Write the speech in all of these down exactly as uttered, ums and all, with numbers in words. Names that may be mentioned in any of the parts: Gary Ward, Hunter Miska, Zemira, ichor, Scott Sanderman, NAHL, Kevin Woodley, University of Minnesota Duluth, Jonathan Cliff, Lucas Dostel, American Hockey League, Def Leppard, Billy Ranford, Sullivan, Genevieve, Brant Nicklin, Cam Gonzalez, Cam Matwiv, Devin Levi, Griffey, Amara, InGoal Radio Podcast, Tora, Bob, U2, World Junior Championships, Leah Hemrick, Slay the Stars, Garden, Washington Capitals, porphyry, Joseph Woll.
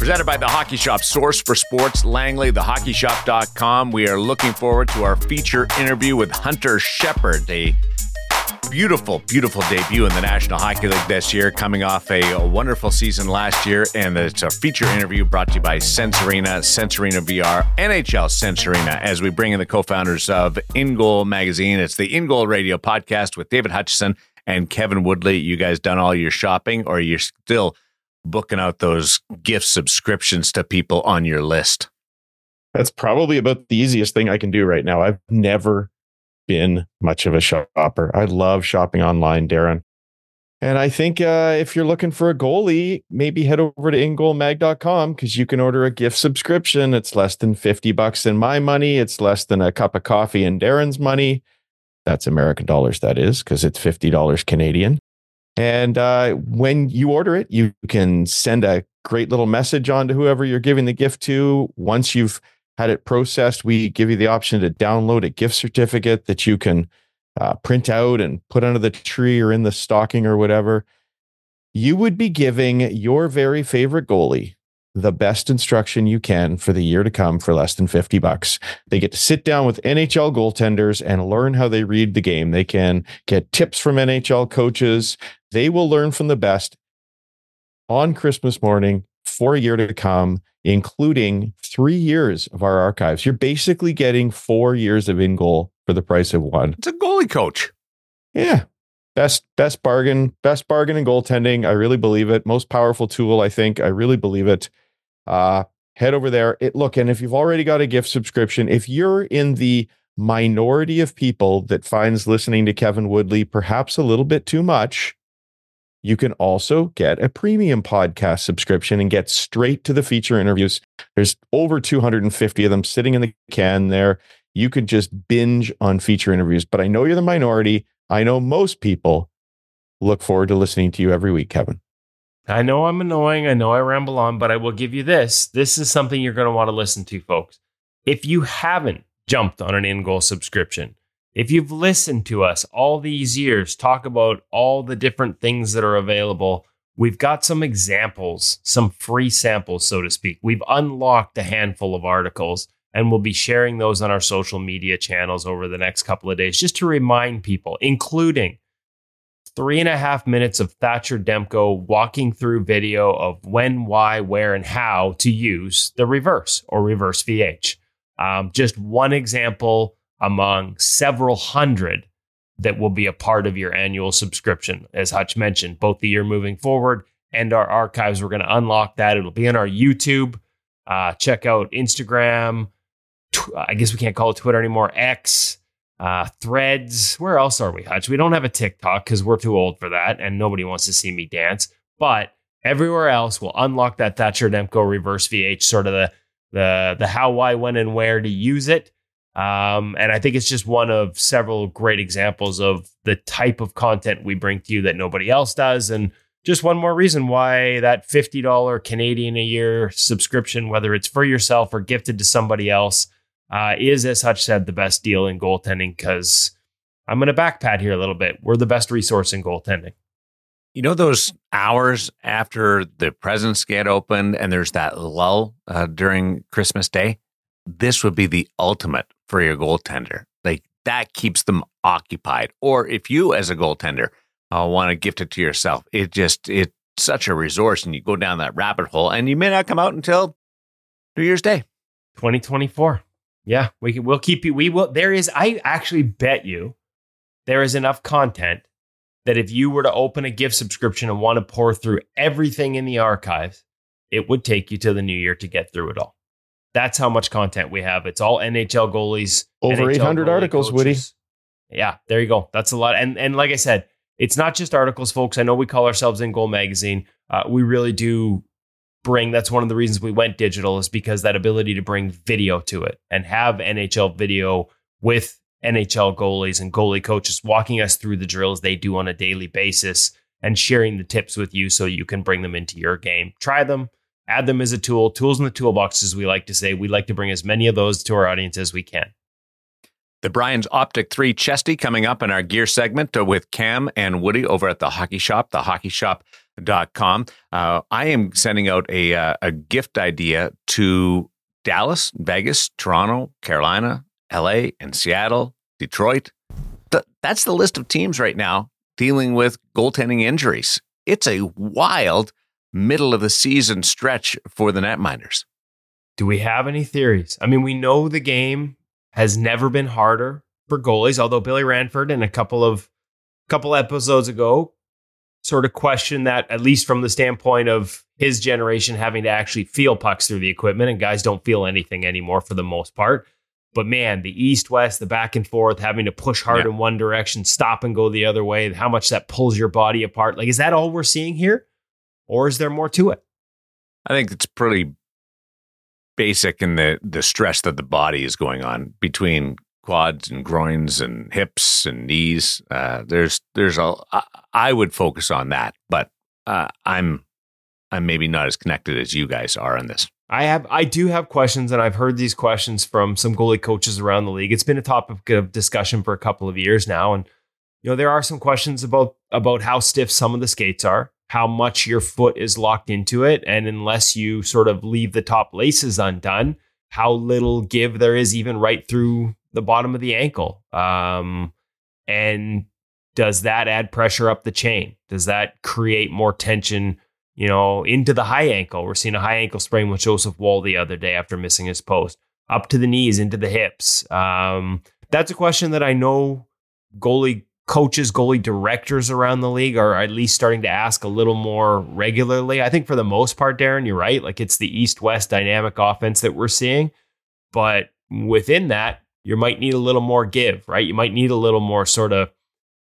Presented by The Hockey Shop, source for sports, Langley, the hockey shop dot com. We are looking forward to our feature interview with Hunter Sheppard, a beautiful, beautiful debut in the National Hockey League this year, coming off a, a wonderful season last year. And it's a feature interview brought to you by Sense Arena, Sense Arena V R, N H L Sense Arena, as we bring in the co-founders of In Goal Magazine. It's the In Goal Radio podcast with David Hutchison and Kevin Woodley. You guys done all your shopping, or you're still booking out those gift subscriptions to people on your list? That's probably about the easiest thing I can do right now. I've never been much of a shopper. I love shopping online, Darren. And I think uh, if you're looking for a goalie, maybe head over to in goal mag dot com, because you can order a gift subscription. It's less than fifty bucks in my money. It's less than a cup of coffee in Darren's money. That's American dollars, that is, because it's fifty dollars Canadian. And uh, when you order it, you can send a great little message on to whoever you're giving the gift to. Once you've had it processed, we give you the option to download a gift certificate that you can uh, print out and put under the tree or in the stocking or whatever. You would be giving your very favorite goalie the best instruction you can for the year to come for less than fifty bucks. They get to sit down with N H L goaltenders and learn how they read the game. They can get tips from N H L coaches. They will learn from the best on Christmas morning for a year to come, including three years of our archives. You're basically getting four years of In Goal for the price of one. It's a goalie coach. Yeah. Best, best bargain, best bargain in goaltending. I really believe it. Most powerful tool, I think. I really believe it. Uh, head over there. It, look, and if you've already got a gift subscription, if you're in the minority of people that finds listening to Kevin Woodley perhaps a little bit too much, you can also get a premium podcast subscription and get straight to the feature interviews. There's over two hundred fifty of them sitting in the can there. You could just binge on feature interviews, but I know you're the minority. I know most people look forward to listening to you every week, Kevin. I know I'm annoying. I know I ramble on, but I will give you this. This is something you're going to want to listen to, folks. If you haven't jumped on an In Goal subscription, if you've listened to us all these years talk about all the different things that are available, we've got some examples, some free samples, so to speak. We've unlocked a handful of articles, and we'll be sharing those on our social media channels over the next couple of days, just to remind people, including three and a half minutes of Thatcher Demko walking through video of when, why, where, and how to use the reverse or reverse V H. Um, just one example among several hundred that will be a part of your annual subscription. As Hutch mentioned, both the year moving forward and our archives, we're going to unlock that. It'll be on our YouTube. Uh, check out Instagram. Tw- I guess we can't call it Twitter anymore. X, uh, Threads. Where else are we, Hutch? We don't have a TikTok because we're too old for that and nobody wants to see me dance. But everywhere else, we'll unlock that Thatcher Demko reverse V H, sort of the, the, the how, why, when, and where to use it. Um, and I think it's just one of several great examples of the type of content we bring to you that nobody else does. And just one more reason why that fifty dollars Canadian a year subscription, whether it's for yourself or gifted to somebody else, uh, is, as Hutch said, the best deal in goaltending, because I'm going to backpad here a little bit. We're the best resource in goaltending. You know, those hours after the presents get opened and there's that lull uh, during Christmas Day, this would be the ultimate for your goaltender. Like, that keeps them occupied. Or if you, as a goaltender, uh, want to gift it to yourself, it just, it's such a resource, and you go down that rabbit hole, and you may not come out until New Year's Day, twenty twenty-four. Yeah, we can, we'll keep you. We will. There is, I actually bet you there is enough content that if you were to open a gift subscription and want to pour through everything in the archives, it would take you to the new year to get through it all. That's how much content we have. It's all N H L goalies. Over N H L eight hundred goalie articles, coaches. Woody. Yeah, there you go. That's a lot. And and like I said, it's not just articles, folks. I know we call ourselves In Goal Magazine. Uh, we really do bring, that's one of the reasons we went digital, is because that ability to bring video to it and have N H L video with N H L goalies and goalie coaches walking us through the drills they do on a daily basis and sharing the tips with you so you can bring them into your game. Try them. Add them as a tool, tools in the toolbox, as we like to say. We like to bring as many of those to our audience as we can. The Brian's Optik three Chesty coming up in our gear segment with Cam and Woody over at The Hockey Shop, the hockey shop com. Uh, I am sending out a uh, a gift idea to Dallas, Vegas, Toronto, Carolina, L A, and Seattle, Detroit. Th- that's the list of teams right now dealing with goaltending injuries. It's a wild middle of the season stretch for the netminders. Do we have any theories? I mean, we know the game has never been harder for goalies, although Billy Ranford in a couple of couple episodes ago sort of questioned that, at least from the standpoint of his generation having to actually feel pucks through the equipment, and guys don't feel anything anymore for the most part. But man, the east-west, the back and forth, having to push hard yeah. in one direction, stop and go the other way, how much that pulls your body apart. Like, is that all we're seeing here? Or is there more to it? I think it's pretty basic in the, the stress that the body is going on between quads and groins and hips and knees. Uh, there's, there's a, I, I would focus on that, but uh, I'm, I'm maybe not as connected as you guys are on this. I have, I do have questions, and I've heard these questions from some goalie coaches around the league. It's been a topic of discussion for a couple of years now. And, you know, there are some questions about, about how stiff some of the skates are, how much your foot is locked into it. And unless you sort of leave the top laces undone, how little give there is even right through the bottom of the ankle. Um, and does that add pressure up the chain? Does that create more tension, you know, into the high ankle? We're seeing a high ankle sprain with Joseph Woll the other day after missing his post. Up to the knees, into the hips. Um, that's a question that I know goalie coaches, goalie directors around the league are at least starting to ask a little more regularly. I think for the most part, Darren, you're right. Like, it's the East-West dynamic offense that we're seeing. But within that, you might need a little more give, right? You might need a little more sort of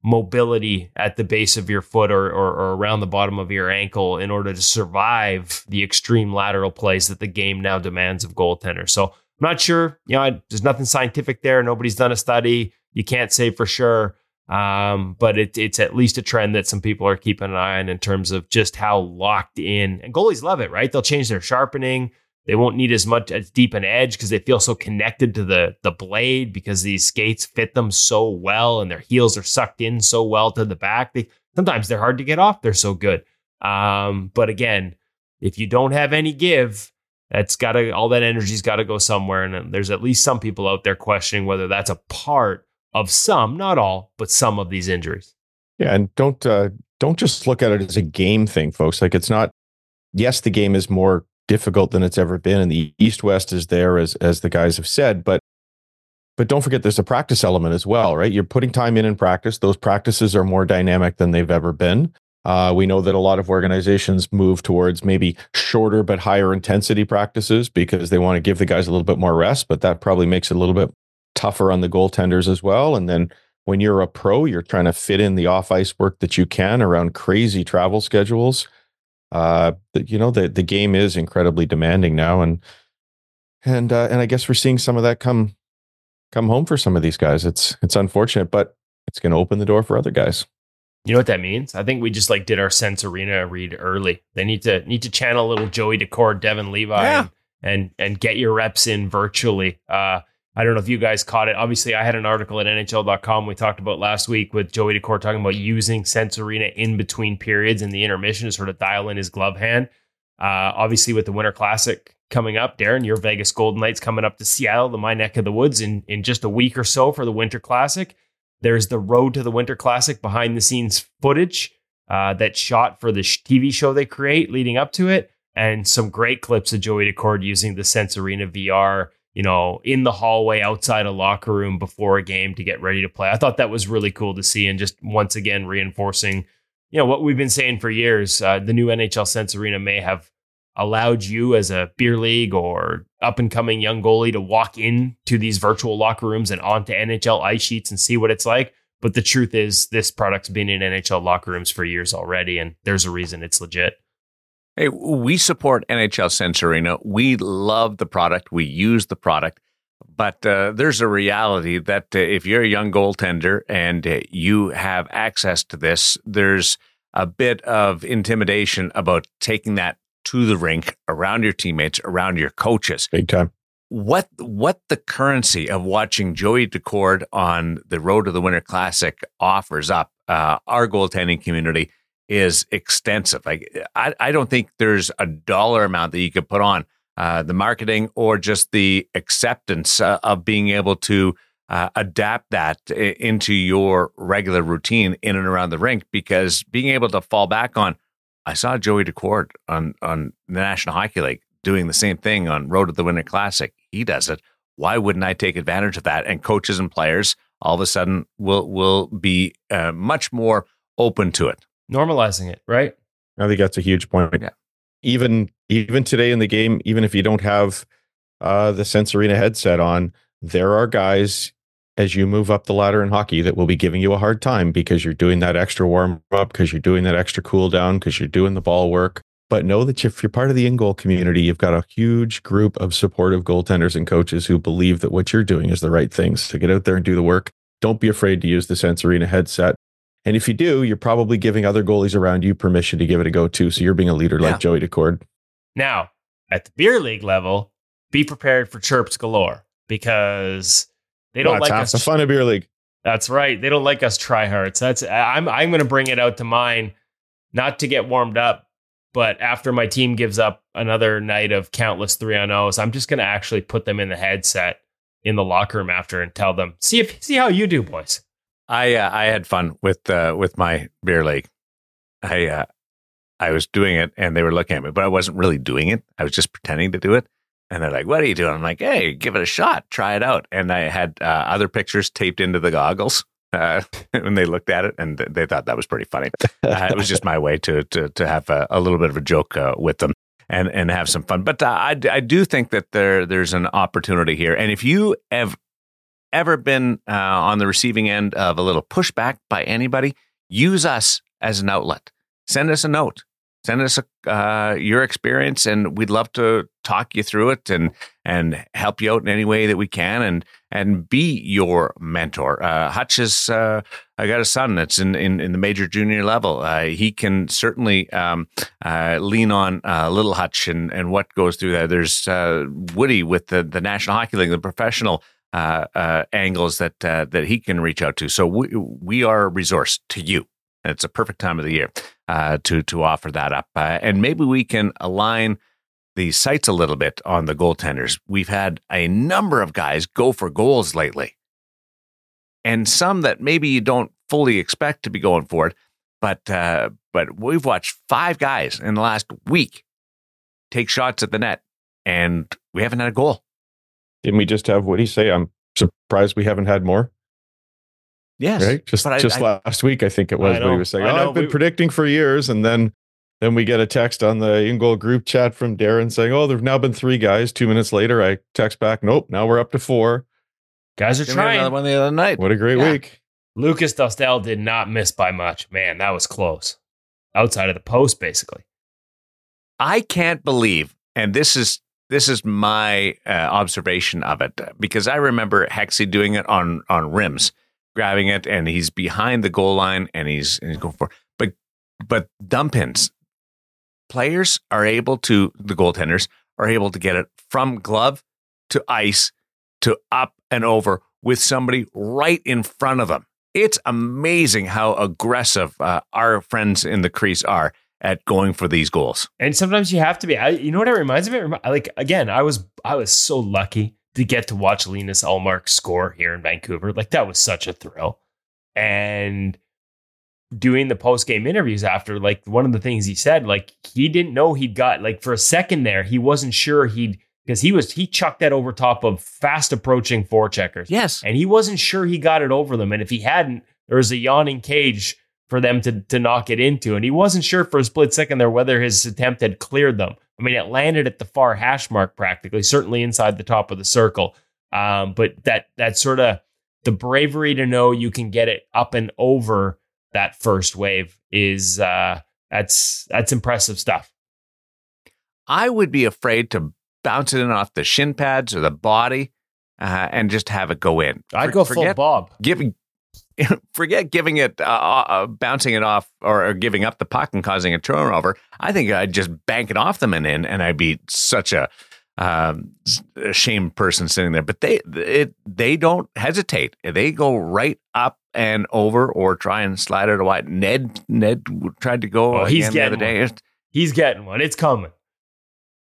mobility at the base of your foot or, or, or around the bottom of your ankle in order to survive the extreme lateral plays that the game now demands of goaltenders. So I'm not sure, you know, I, there's nothing scientific there. Nobody's done a study. You can't say for sure. Um, but it, it's at least a trend that some people are keeping an eye on in terms of just how locked in, and goalies love it, right? They'll change their sharpening. They won't need as much as deep an edge because they feel so connected to the the blade because these skates fit them so well and their heels are sucked in so well to the back. They, sometimes they're hard to get off. They're so good. Um, but again, if you don't have any give, that's gotta, all that energy's got to go somewhere. And there's at least some people out there questioning whether that's a part of some, not all, but some of these injuries. Yeah, and don't uh, don't just look at it as a game thing, folks. Like, it's not. Yes, the game is more difficult than it's ever been, and the East-West is there, as as the guys have said, but but don't forget there's a practice element as well, right? You're putting time in in practice. Those practices are more dynamic than they've ever been. Uh, we know that a lot of organizations move towards maybe shorter but higher intensity practices because they want to give the guys a little bit more rest, but that probably makes it a little bit tougher on the goaltenders as well. And then when you're a pro, you're trying to fit in the off-ice work that you can around crazy travel schedules. Uh, you know, the, the game is incredibly demanding now. And, and, uh, and I guess we're seeing some of that come, come home for some of these guys. It's, it's unfortunate, but it's going to open the door for other guys. You know what that means? I think we just like did our Sense Arena read early. They need to, need to channel a little Joey Daccord, Devin Levi, yeah. and, and, and get your reps in virtually. Uh, I don't know if you guys caught it. Obviously, I had an article at N H L dot com we talked about last week with Joey Daccord talking about using Sense Arena in between periods in the intermission to sort of dial in his glove hand. Uh, obviously, with the Winter Classic coming up, Darren, your Vegas Golden Knights coming up to Seattle, to my neck of the woods, in, in just a week or so for the Winter Classic. There's the Road to the Winter Classic behind-the-scenes footage uh, that shot for the T V show they create leading up to it, and some great clips of Joey Daccord using the Sense Arena V R, you know, in the hallway outside a locker room before a game to get ready to play. I thought that was really cool to see. And just once again, reinforcing, you know, what we've been saying for years, uh, the new N H L Sense Arena may have allowed you as a beer league or up and coming young goalie to walk into these virtual locker rooms and onto N H L ice sheets and see what it's like. But the truth is this product's been in N H L locker rooms for years already. And there's a reason it's legit. Hey, we support N H L Sense Arena. We love the product. We use the product. But uh, there's a reality that uh, if you're a young goaltender and uh, you have access to this, there's a bit of intimidation about taking that to the rink, around your teammates, around your coaches. Big time. What, what the currency of watching Joey Daccord on the Road to the Winter Classic offers up uh, our goaltending community is extensive. Like I, I don't think there's a dollar amount that you could put on uh, the marketing or just the acceptance uh, of being able to uh, adapt that into your regular routine in and around the rink, because being able to fall back on, I saw Joey Daccord on, on the National Hockey League doing the same thing on Road to the Winter Classic. He does it. Why wouldn't I take advantage of that? And coaches and players all of a sudden will, will be uh, much more open to it. Normalizing it, right? I think that's a huge point. Yeah. Even even today in the game, even if you don't have uh, the Sense Arena headset on, there are guys as you move up the ladder in hockey that will be giving you a hard time because you're doing that extra warm up, because you're doing that extra cool down, because you're doing the ball work. But know that if you're part of the in-goal community, you've got a huge group of supportive goaltenders and coaches who believe that what you're doing is the right things. So get out there and do the work. Don't be afraid to use the Sense Arena headset. And if you do, you're probably giving other goalies around you permission to give it a go too. So you're being a leader yeah. like Joey Daccord. Now, at the beer league level, be prepared for chirps galore, because they don't well, like us. That's half the fun of beer league. That's right. They don't like us tryhards. That's I'm I'm going to bring it out to mine, not to get warmed up, but after my team gives up another night of countless three on O's, I'm just going to actually put them in the headset in the locker room after and tell them, see if see how you do, boys. I uh, I had fun with uh, with my beer league. I uh, I was doing it and they were looking at me, but I wasn't really doing it. I was just pretending to do it. And they're like, "What are you doing?" I'm like, "Hey, give it a shot, try it out." And I had uh, other pictures taped into the goggles uh, when they looked at it, and th- they thought that was pretty funny. Uh, it was just my way to to to have a, a little bit of a joke uh, with them and and have some fun. But uh, I I do think that there there's an opportunity here, and if you have ever been uh, on the receiving end of a little pushback by anybody, use us as an outlet. Send us a note. Send us a, uh, your experience, and we'd love to talk you through it and and help you out in any way that we can, and and be your mentor. Uh, Hutch is, uh, I got a son that's in, in, in the major junior level. Uh, he can certainly um, uh, lean on uh, little Hutch and, and what goes through that. There's uh, Woody with the, the National Hockey League, the professional Uh, uh, angles that uh, that he can reach out to. So we we are a resource to you. And it's a perfect time of the year uh, to to offer that up, uh, and maybe we can align the sights a little bit on the goaltenders. We've had a number of guys go for goals lately, and some that maybe you don't fully expect to be going for it. But uh, but we've watched five guys in the last week take shots at the net, and we haven't had a goal. Didn't we just have Woody say, I'm surprised we haven't had more? Yes. Right? Just I, just I, last week, I think it was, Woody was saying, oh, I've been we, predicting for years. And then then we get a text on the in-goal group chat from Darren saying, oh, there have now been three guys. Two minutes later, I text back, nope, now we're up to four. Guys are Give trying. Another one the other night. What a great yeah. week. Lucas Dostel did not miss by much. Man, that was close. Outside of the post, basically. I can't believe, and this is, This is my uh, observation of it, because I remember Hexy doing it on on rims, grabbing it, and he's behind the goal line, and he's, and he's going for it. But, but dump ins, players are able to, the goaltenders are able to get it from glove to ice to up and over with somebody right in front of them. It's amazing how aggressive uh, our friends in the crease are at going for these goals. And sometimes you have to be. I, you know what it reminds me of? It, like, again, I was I was so lucky to get to watch Linus Elmark score here in Vancouver. Like, that was such a thrill. And doing the post-game interviews after, like, one of the things he said, like, he didn't know he'd got, like, for a second there, he wasn't sure he'd, because he was, he chucked that over top of fast approaching forecheckers. Yes. And he wasn't sure he got it over them. And if he hadn't, there was a yawning cage for them to, to knock it into. And he wasn't sure for a split second there whether his attempt had cleared them. I mean, it landed at the far hash mark practically, certainly inside the top of the circle. Um, but that that sort of the bravery to know you can get it up and over that first wave is uh, that's that's impressive stuff. I would be afraid to bounce it in off the shin pads or the body uh, and just have it go in. I'd for, go forget, full Bob. Giving. Forget giving it, uh, uh, bouncing it off or, or giving up the puck and causing a turnover. I think I'd just bank it off them and in, and I'd be such a um, ashamed person sitting there. But they it, they don't hesitate. They go right up and over or try and slide it away. Ned Ned tried to go oh, he's again the other day. One. He's getting one. It's coming.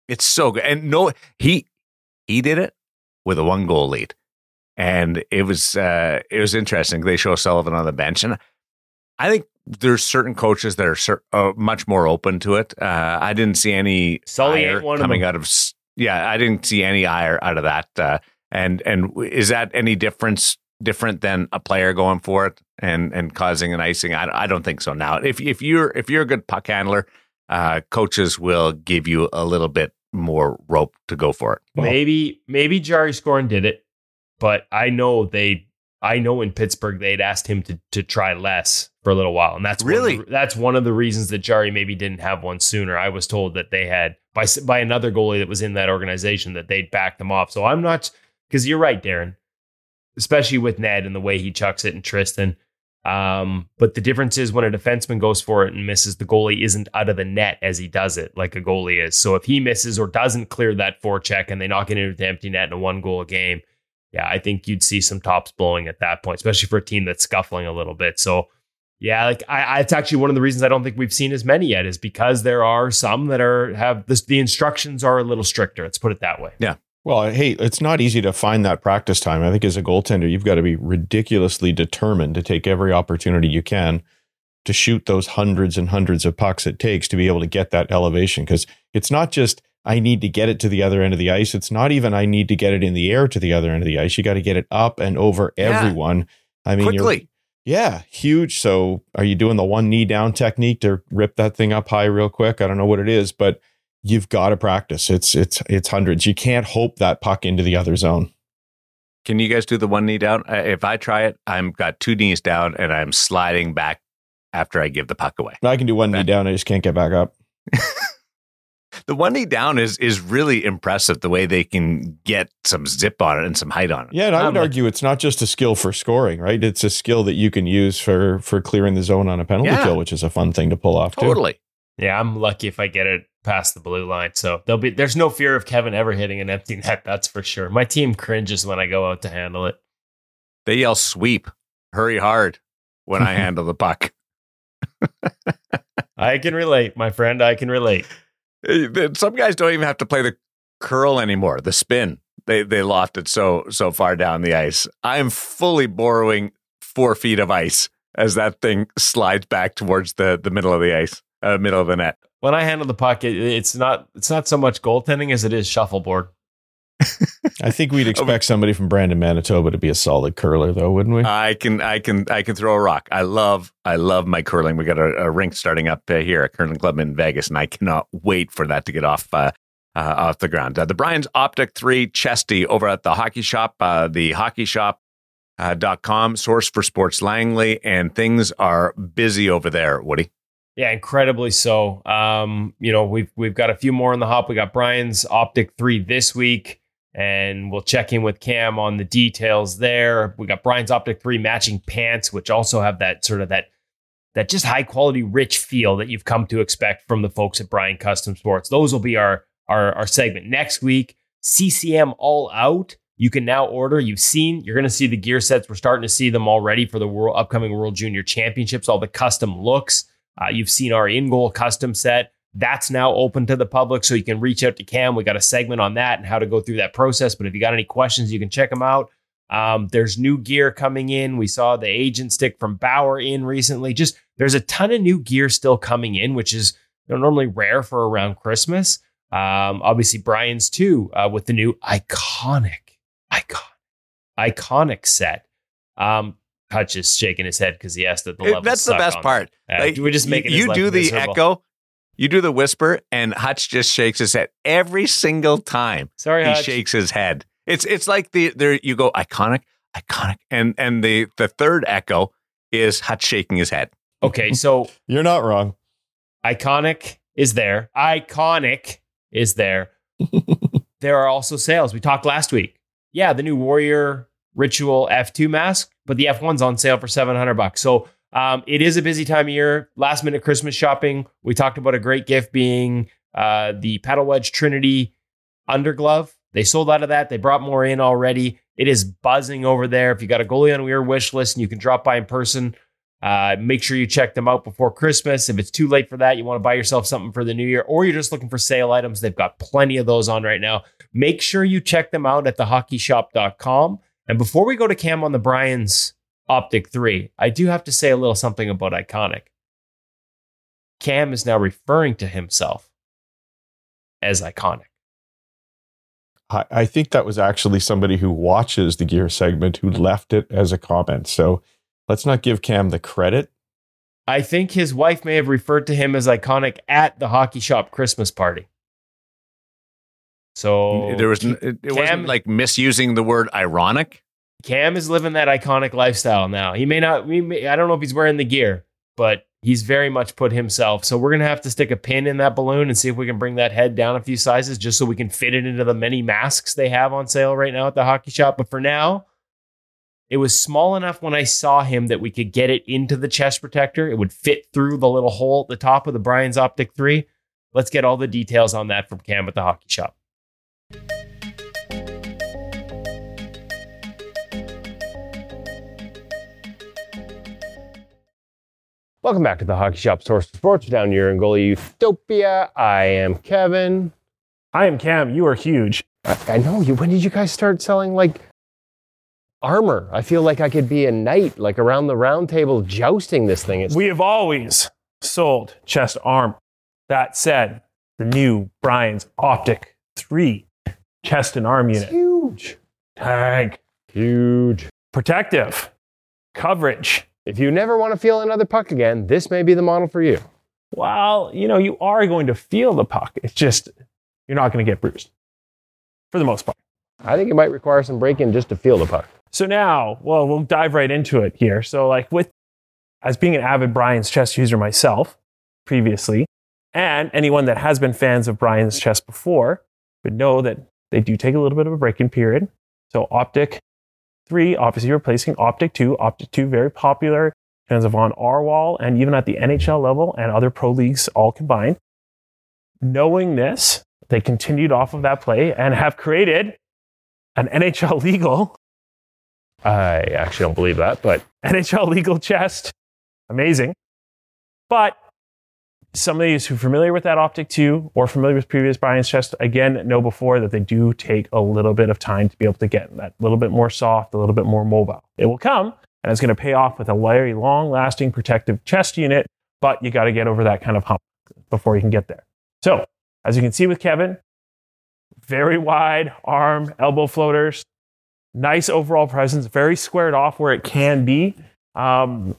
It's so good. And no, he he did it with a one goal lead. And it was uh, it was interesting. They show Sullivan on the bench, and I think there's certain coaches that are cer- uh, much more open to it. Uh, I didn't see any Sully ire one coming of out of yeah. I didn't see any ire out of that. Uh, and and is that any difference different than a player going for it and and causing an icing? I, I don't think so. Now, if if you're if you're a good puck handler, uh, coaches will give you a little bit more rope to go for it. Well, maybe maybe Jari Scoren did it. But I know they, I know in Pittsburgh they'd asked him to to try less for a little while, and that's really one the, that's one of the reasons that Jari maybe didn't have one sooner. I was told that they had by by another goalie that was in that organization that they'd backed them off. So I'm not, because you're right, Darren, especially with Ned and the way he chucks it and Tristan. Um, but the difference is when a defenseman goes for it and misses, the goalie isn't out of the net as he does it like a goalie is. So if he misses or doesn't clear that forecheck and they knock it into the empty net in a one goal a game. Yeah, I think you'd see some tops blowing at that point, especially for a team that's scuffling a little bit. So, yeah, like I, I, it's actually one of the reasons I don't think we've seen as many yet is because there are some that are have this, the instructions are a little stricter. Let's put it that way. Yeah. Well, hey, it's not easy to find that practice time. I think as a goaltender, you've got to be ridiculously determined to take every opportunity you can to shoot those hundreds and hundreds of pucks it takes to be able to get that elevation, because it's not just I need to get it to the other end of the ice. It's not even I need to get it in the air to the other end of the ice. You got to get it up and over yeah. everyone. I mean, quickly. You're, yeah, huge. So are you doing the one knee down technique to rip that thing up high real quick? I don't know what it is, but you've got to practice. It's it's it's hundreds. You can't hope that puck into the other zone. Can you guys do the one knee down? If I try it, I'm got two knees down and I'm sliding back after I give the puck away. I can do one that- knee down. I just can't get back up. The one knee down is is really impressive, the way they can get some zip on it and some height on it. Yeah, and I would um, argue it's not just a skill for scoring, right? It's a skill that you can use for for clearing the zone on a penalty yeah. kill, which is a fun thing to pull off, totally. too. Totally. Yeah, I'm lucky if I get it past the blue line. So there'll be there's no fear of Kevin ever hitting an empty net, that's for sure. My team cringes when I go out to handle it. They yell sweep, hurry hard when I handle the puck. I can relate, my friend. I can relate. Some guys don't even have to play the curl anymore, the spin. They they loft it so so far down the ice. I'm fully borrowing four feet of ice as that thing slides back towards the, the middle of the ice, uh, middle of the net. When I handle the puck, it, it's not it's not so much goaltending as it is shuffleboard. I think we'd expect somebody from Brandon, Manitoba to be a solid curler, though, wouldn't we? I can I can I can throw a rock. I love I love my curling. We got a, a rink starting up uh, here, a curling club in Vegas, and I cannot wait for that to get off uh, uh, off the ground. Uh, the Brian's Optik three Chesty over at the Hockey Shop, uh, the Hockey Shop uh, dot com source for sports Langley, and things are busy over there. Woody. Yeah, incredibly so. Um, you know, we've we've got a few more in the hop. We got Brian's Optik three this week. And we'll check in with Cam on the details there. We got Brian's Optik three matching pants, which also have that sort of that that just high quality, rich feel that you've come to expect from the folks at Brian Custom Sports. Those will be our our, our segment next week. C C M All Out. You can now order. You've seen. You're going to see the gear sets. We're starting to see them already for the world, upcoming World Junior Championships. All the custom looks. Uh, you've seen our In Goal custom set. That's now open to the public, so you can reach out to Cam. We got a segment on that and how to go through that process. But if you got any questions, you can check them out. Um, there's new gear coming in. We saw the agent stick from Bauer in recently. Just there's a ton of new gear still coming in, which is you know, normally rare for around Christmas. Um, obviously, Brian's too uh, with the new iconic, iconic, iconic set. Um, Hutch is shaking his head because he asked at the level. That's the best part. Uh, like, we're just making you, you do the miserable. Echo. You do the whisper, and Hutch just shakes his head every single time. Sorry, he Hutch. Shakes his head. It's it's like the there you go iconic, iconic, and and the the third echo is Hutch shaking his head. Okay, so you're not wrong. Iconic is there. Iconic is there. There are also sales. We talked last week. Yeah, the new Warrior Ritual F two mask, but the F one's on sale for seven hundred bucks. So. Um, it is a busy time of year, last minute Christmas shopping. We talked about a great gift being uh, the Paddle Wedge Trinity underglove. They sold out of that. They brought more in already. It is buzzing over there. If you got a goalie on your wish list and you can drop by in person, uh, make sure you check them out before Christmas. If it's too late for that, you want to buy yourself something for the new year, or you're just looking for sale items, they've got plenty of those on right now. Make sure you check them out at the hockey shop dot com. And before we go to Cam on the Brian's Optik three, I do have to say a little something about Iconic. Cam is now referring to himself as Iconic. I think that was actually somebody who watches the gear segment who left it as a comment. So let's not give Cam the credit. I think his wife may have referred to him as Iconic at the Hockey Shop Christmas party. So there was it, it Cam, wasn't like misusing the word ironic. Cam is living that Iconic lifestyle now. He may not. We may, I don't know if he's wearing the gear, but he's very much put himself. So we're going to have to stick a pin in that balloon and see if we can bring that head down a few sizes just so we can fit it into the many masks they have on sale right now at the Hockey Shop. But for now, it was small enough when I saw him that we could get it into the chest protector. It would fit through the little hole at the top of the Brian's Optik three. Let's get all the details on that from Cam at the Hockey Shop. Welcome back to the Hockey Shop Source for Sports down here in Goalie Utopia. I am Kevin. I am Cam. You are huge. I, I know you. When did you guys start selling like armor? I feel like I could be a knight, like around the round table jousting this thing. It's- we have always sold chest armor. That said, the new Brian's Optik three chest and arm unit. It's huge. Tag. Huge. Protective. Coverage. If you never want to feel another puck again, this may be the model for you. Well, you know, you are going to feel the puck. It's just, you're not going to get bruised. For the most part. I think it might require some break-in just to feel the puck. So now, well, we'll dive right into it here. So like with, as being an avid Brian's chess user myself, previously, and anyone that has been fans of Brian's chess before, would know that they do take a little bit of a break-in period. So Optik three, obviously replacing Optik two. Optik two, very popular in terms of on our wall and even at the N H L level and other pro leagues all combined. Knowing this, they continued off of that play and have created an N H L legal. I actually don't believe that, but N H L legal chest. Amazing. But somebody who's familiar with that Optik two or familiar with previous Brian's chest, again, know before that they do take a little bit of time to be able to get that little bit more soft, a little bit more mobile. It will come, and it's going to pay off with a very long-lasting protective chest unit, but you got to get over that kind of hump before you can get there. So, as you can see with Kevin, very wide arm, elbow floaters, nice overall presence, very squared off where it can be. Um,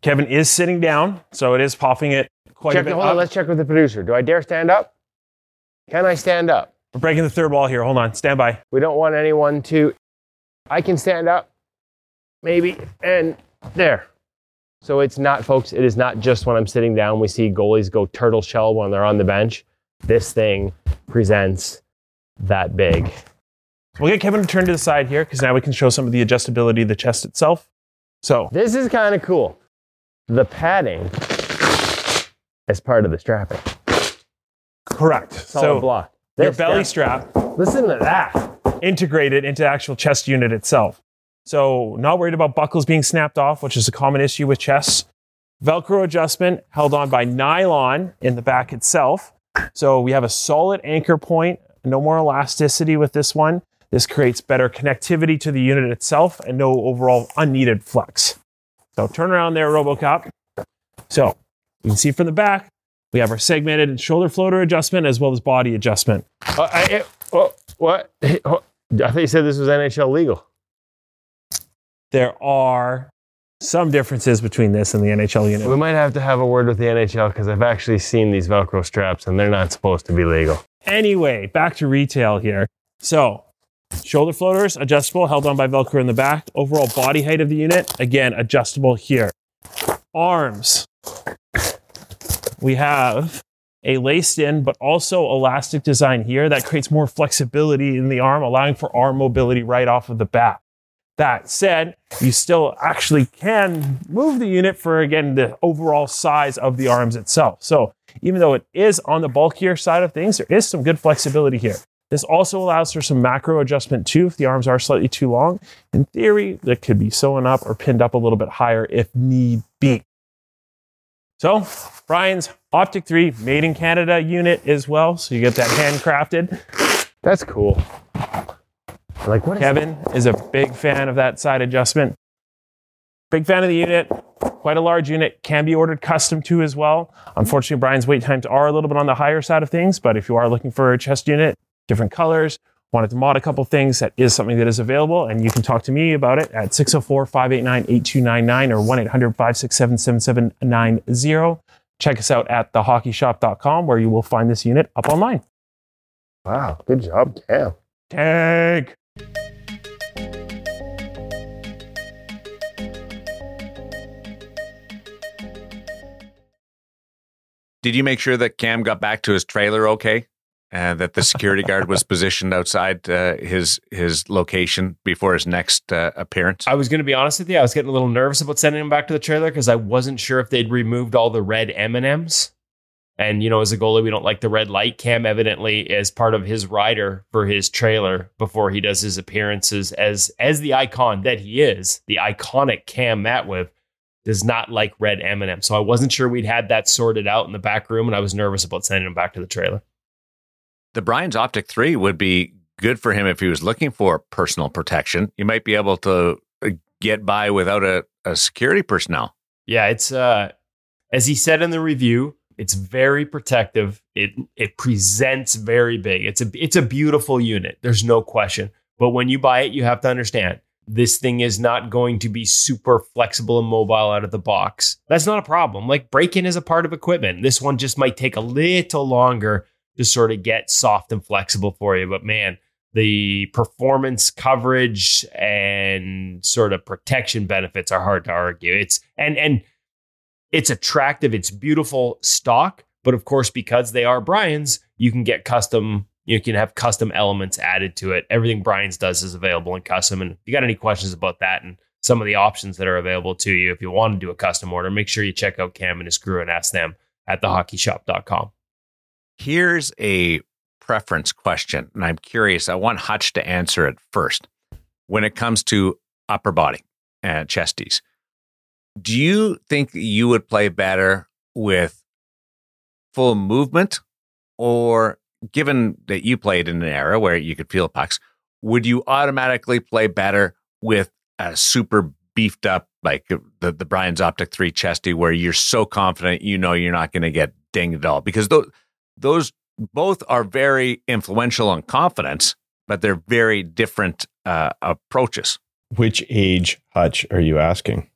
Kevin is sitting down, so it is popping it. Check, hold on, let's check with the producer. Do I dare stand up? Can I stand up? We're breaking the third wall here. Hold on. Stand by. We don't want anyone to... I can stand up. Maybe. And there. So it's not, folks, it is not just when I'm sitting down. We see goalies go turtle shell when they're on the bench. This thing presents that big. We'll get Kevin to turn to the side here because now we can show some of the adjustability of the chest itself. So this is kind of cool. The padding... as part of the strapping. Correct. Solid so block. This your belly strap, strap. Listen to that. Integrated into the actual chest unit itself. So not worried about buckles being snapped off, which is a common issue with chests. Velcro adjustment held on by nylon in the back itself. So we have a solid anchor point. No more elasticity with this one. This creates better connectivity to the unit itself and no overall unneeded flex. So turn around there, RoboCop. So you can see from the back, we have our segmented shoulder floater adjustment as well as body adjustment. Uh, I, oh, what? Oh, I thought you said this was N H L legal. There are some differences between this and the N H L unit. We might have to have a word with the N H L because I've actually seen these Velcro straps and they're not supposed to be legal. Anyway, back to retail here. So shoulder floaters, adjustable, held on by Velcro in the back. Overall body height of the unit, again, adjustable here. Arms. We have a laced in, but also elastic design here that creates more flexibility in the arm, allowing for arm mobility right off of the bat. That said, you still actually can move the unit for, again, the overall size of the arms itself. So even though it is on the bulkier side of things, there is some good flexibility here. This also allows for some macro adjustment too, if the arms are slightly too long. In theory, that could be sewn up or pinned up a little bit higher if need be. So Brian's Optik three made in Canada unit as well. So you get that handcrafted. That's cool. Like what? Kevin is, is a big fan of that side adjustment. Big fan of the unit. Quite a large unit, can be ordered custom too as well. Unfortunately, Brian's wait times are a little bit on the higher side of things, but if you are looking for a chest unit, different colors, wanted to mod a couple things, that is something that is available, and you can talk to me about it at six oh four, five eight nine, eight two nine nine or one eight hundred, five six seven, seven seven nine zero. Check us out at the hockey shop dot com where you will find this unit up online. Wow, good job, Cam. Tag! Did you make sure that Cam got back to his trailer okay? And that the security guard was positioned outside uh, his his location before his next uh, appearance? I was going to be honest with you. I was getting a little nervous about sending him back to the trailer because I wasn't sure if they'd removed all the red M and M's. And, you know, as a goalie, we don't like the red light. Cam evidently is part of his rider for his trailer before he does his appearances as, as the icon that he is. The iconic Cam Matwiv does not like red M and M's. So I wasn't sure we'd had that sorted out in the back room, and I was nervous about sending him back to the trailer. The Brian's Optik three would be good for him if he was looking for personal protection. You might be able to get by without a, a security personnel. Yeah, it's uh, as he said in the review, it's very protective. It it presents very big. It's a it's a beautiful unit. There's no question. But when you buy it, you have to understand this thing is not going to be super flexible and mobile out of the box. That's not a problem. Like break-in is a part of equipment. This one just might take a little longer to sort of get soft and flexible for you. But man, the performance, coverage, and sort of protection benefits are hard to argue. It's and and it's attractive. It's beautiful stock. But of course, because they are Brian's, you can get custom. You can have custom elements added to it. Everything Brian's does is available in custom. And if you got any questions about that and some of the options that are available to you, if you want to do a custom order, make sure you check out Cam and his crew and ask them at the hockey shop dot com. Here's a preference question, and I'm curious. I want Hutch to answer it first. When it comes to upper body and chesties, do you think you would play better with full movement, or given that you played in an era where you could feel pucks, would you automatically play better with a super beefed up, like the, the Brian's Optik three chesty, where you're so confident, you know, you're not going to get dinged at all? Because those Those both are very influential on confidence, but they're very different uh, approaches. Which age, Hutch, are you asking?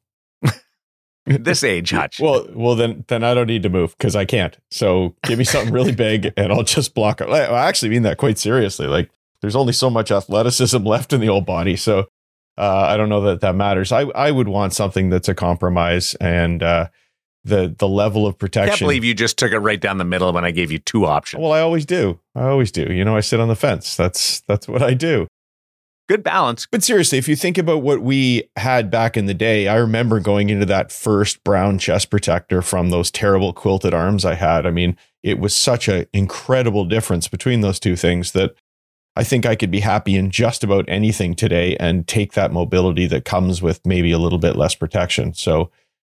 This age, Hutch. Well, well, then, then I don't need to move because I can't. So give me something really big, and I'll just block it. I actually mean that quite seriously. Like, there's only so much athleticism left in the old body, so uh, I don't know that that matters. I I would want something that's a compromise and. Uh, the the level of protection. I can't believe you just took it right down the middle when I gave you two options. Well, I always do. I always do. You know, I sit on the fence. That's that's what I do. Good balance. But seriously, if you think about what we had back in the day, I remember going into that first brown chest protector from those terrible quilted arms I had. I mean, it was such an incredible difference between those two things that I think I could be happy in just about anything today and take that mobility that comes with maybe a little bit less protection. So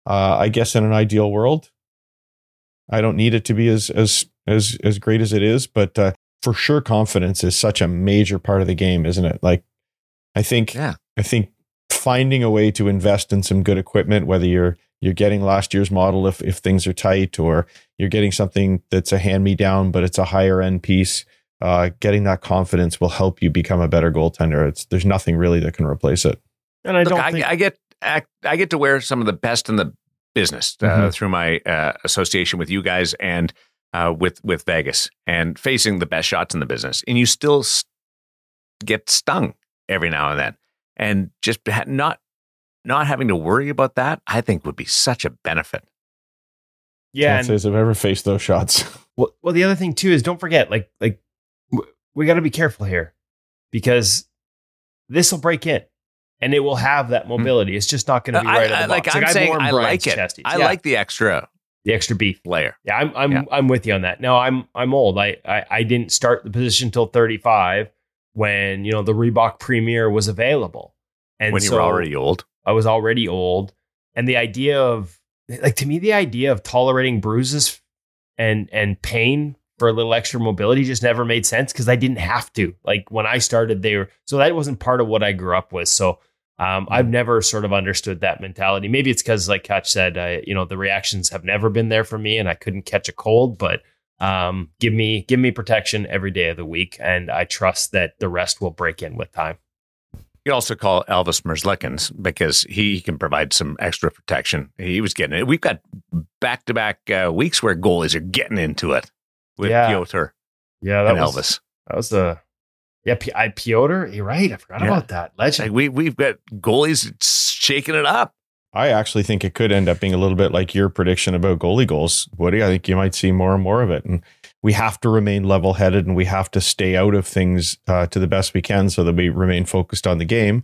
Uh, I guess in an ideal world, I don't need it to be as as as as great as it is, but uh, for sure, confidence is such a major part of the game, isn't it? Like, I think, yeah. I think finding a way to invest in some good equipment, whether you're you're getting last year's model if if things are tight, or you're getting something that's a hand me down, but it's a higher end piece, uh, getting that confidence will help you become a better goaltender. It's there's nothing really that can replace it. And I Look, don't. I, think- I get. I get to wear some of the best in the business uh, mm-hmm. through my uh, association with you guys and uh, with with Vegas and facing the best shots in the business. And you still st- get stung every now and then. And just ha- not not having to worry about that, I think, would be such a benefit. Yeah, and, I've ever faced those shots. Well, well, the other thing too is don't forget, like like w- we got to be careful here because this will break in. And it will have that mobility. It's just not going to be right I, I, out of the box. Like I'm like saying, I like it. Chesties. I yeah. like the extra The extra beef layer. Yeah, I'm I'm yeah. I'm with you on that. No, I'm I'm old. I, I I didn't start the position till thirty-five when, you know, the Reebok Premier was available. And when so you were already old. I was already old. And the idea of, like, to me, the idea of tolerating bruises and and pain for a little extra mobility just never made sense because I didn't have to. Like, when I started, they were, so that wasn't part of what I grew up with. So Um, I've never sort of understood that mentality. Maybe it's because, like Hutch said, I, you know, the reactions have never been there for me and I couldn't catch a cold, but um, give me give me protection every day of the week. And I trust that the rest will break in with time. You also call Elvis Merzlikins because he can provide some extra protection. He was getting it. We've got back-to-back uh, weeks where goalies are getting into it with yeah. Piotr yeah, that and was, Elvis. That was the... Yeah, P- I, Piotr, you're right. I forgot yeah. about that. Legend. Like we, we've got goalies shaking it up. I actually think it could end up being a little bit like your prediction about goalie goals, Woody. I think you might see more and more of it. And we have to remain level-headed and we have to stay out of things uh, to the best we can so that we remain focused on the game.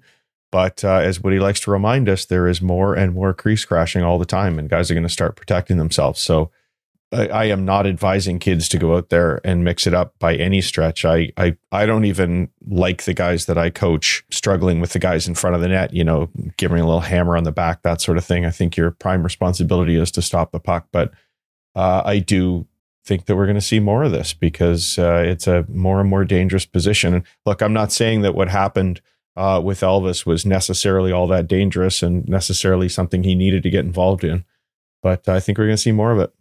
But uh, as Woody likes to remind us, there is more and more crease crashing all the time, and guys are going to start protecting themselves. So I, I am not advising kids to go out there and mix it up by any stretch. I, I I don't even like the guys that I coach struggling with the guys in front of the net, you know, giving a little hammer on the back, that sort of thing. I think your prime responsibility is to stop the puck. But uh, I do think that we're going to see more of this because uh, it's a more and more dangerous position. And look, I'm not saying that what happened uh, with Elvis was necessarily all that dangerous and necessarily something he needed to get involved in. But I think we're going to see more of it.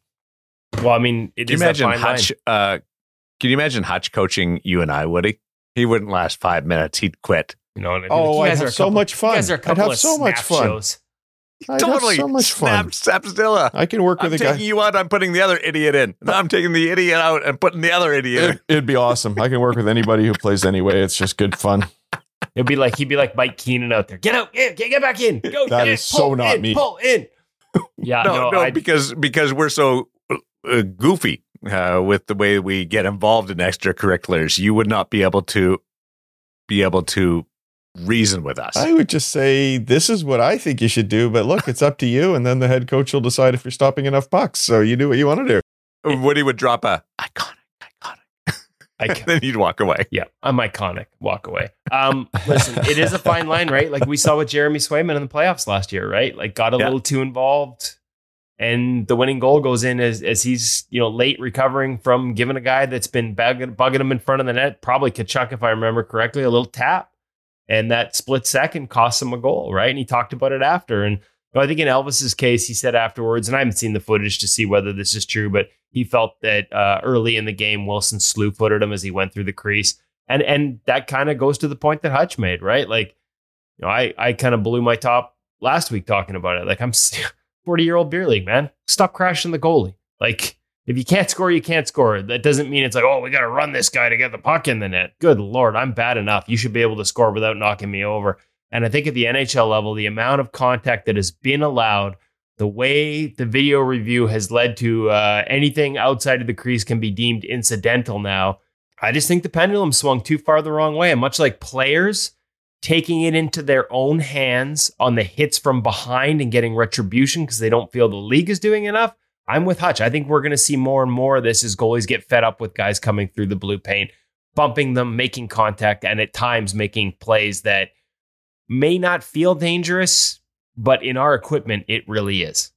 Well, I mean, it can is you imagine Hutch, uh, Can you imagine Hutch coaching you and I, Woody? He wouldn't last five minutes. He'd quit. You know, oh, I'd have so much fun. I'd have so much fun. Totally. So much fun. Snap, snapzilla. I can work with I'm a guy. I'm taking you out. I'm putting the other idiot in. No, I'm taking the idiot out and putting the other idiot in. It, it'd be awesome. I can work with anybody who plays anyway. It's just good fun. It'd be like, he'd be like Mike Keenan out there. Get out. Get, get back in. Go. That is so not me. Pull in. Yeah. No, no, because because we're so... Uh, goofy uh, with the way we get involved in extracurriculars. You would not be able to be able to reason with us. I would just say, this is what I think you should do, but look, it's up to you. And then the head coach will decide if you're stopping enough pucks. So you do what you want to do. Woody would drop a iconic, iconic. Icon- then you'd walk away. Yeah, I'm iconic. Walk away. Um, listen, it is a fine line, right? Like we saw with Jeremy Swayman in the playoffs last year, right? Like got a yeah. little too involved. And the winning goal goes in as as he's, you know, late recovering from giving a guy that's been bugging, bugging him in front of the net, probably Kachuk, if I remember correctly, a little tap. And that split second costs him a goal, right? And he talked about it after. And I think in Elvis's case, he said afterwards, and I haven't seen the footage to see whether this is true, but he felt that uh, early in the game, Wilson slew-footed him as he went through the crease. And and that kind of goes to the point that Hutch made, right? Like, you know, I, I kind of blew my top last week talking about it. Like, I'm... forty-year-old beer league, man. Stop crashing the goalie. Like, if you can't score, you can't score. That doesn't mean it's like, oh, we got to run this guy to get the puck in the net. Good Lord, I'm bad enough. You should be able to score without knocking me over. And I think at the N H L level, the amount of contact that has been allowed, the way the video review has led to uh, anything outside of the crease can be deemed incidental now. I just think the pendulum swung too far the wrong way. And much like players taking it into their own hands on the hits from behind and getting retribution because they don't feel the league is doing enough. I'm with Hutch. I think we're going to see more and more of this as goalies get fed up with guys coming through the blue paint, bumping them, making contact, and at times making plays that may not feel dangerous, but in our equipment, it really is.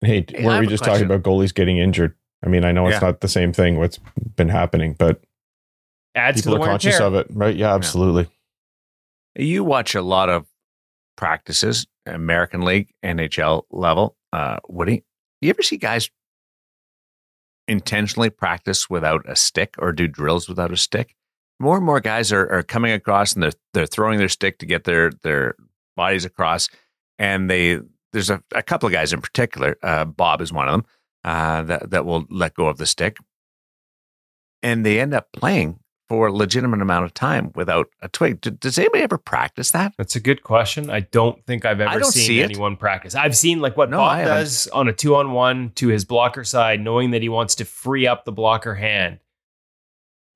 Hey, hey were we just question. talking about goalies getting injured? I mean, I know it's yeah. not the same thing what's been happening, but Adds people to the are conscious of it, right? Yeah, absolutely. Yeah. You watch a lot of practices, American League, N H L level. Uh, Woody, you ever see guys intentionally practice without a stick or do drills without a stick? More and more guys are, are coming across and they're they're throwing their stick to get their their bodies across. And they there's a, a couple of guys in particular. Uh, Bob is one of them uh, that that will let go of the stick, and they end up playing for a legitimate amount of time without a twig. Does anybody ever practice that? That's a good question. I don't think I've ever seen see anyone practice. I've seen like what no, Bob does on a two-on-one to his blocker side, knowing that he wants to free up the blocker hand.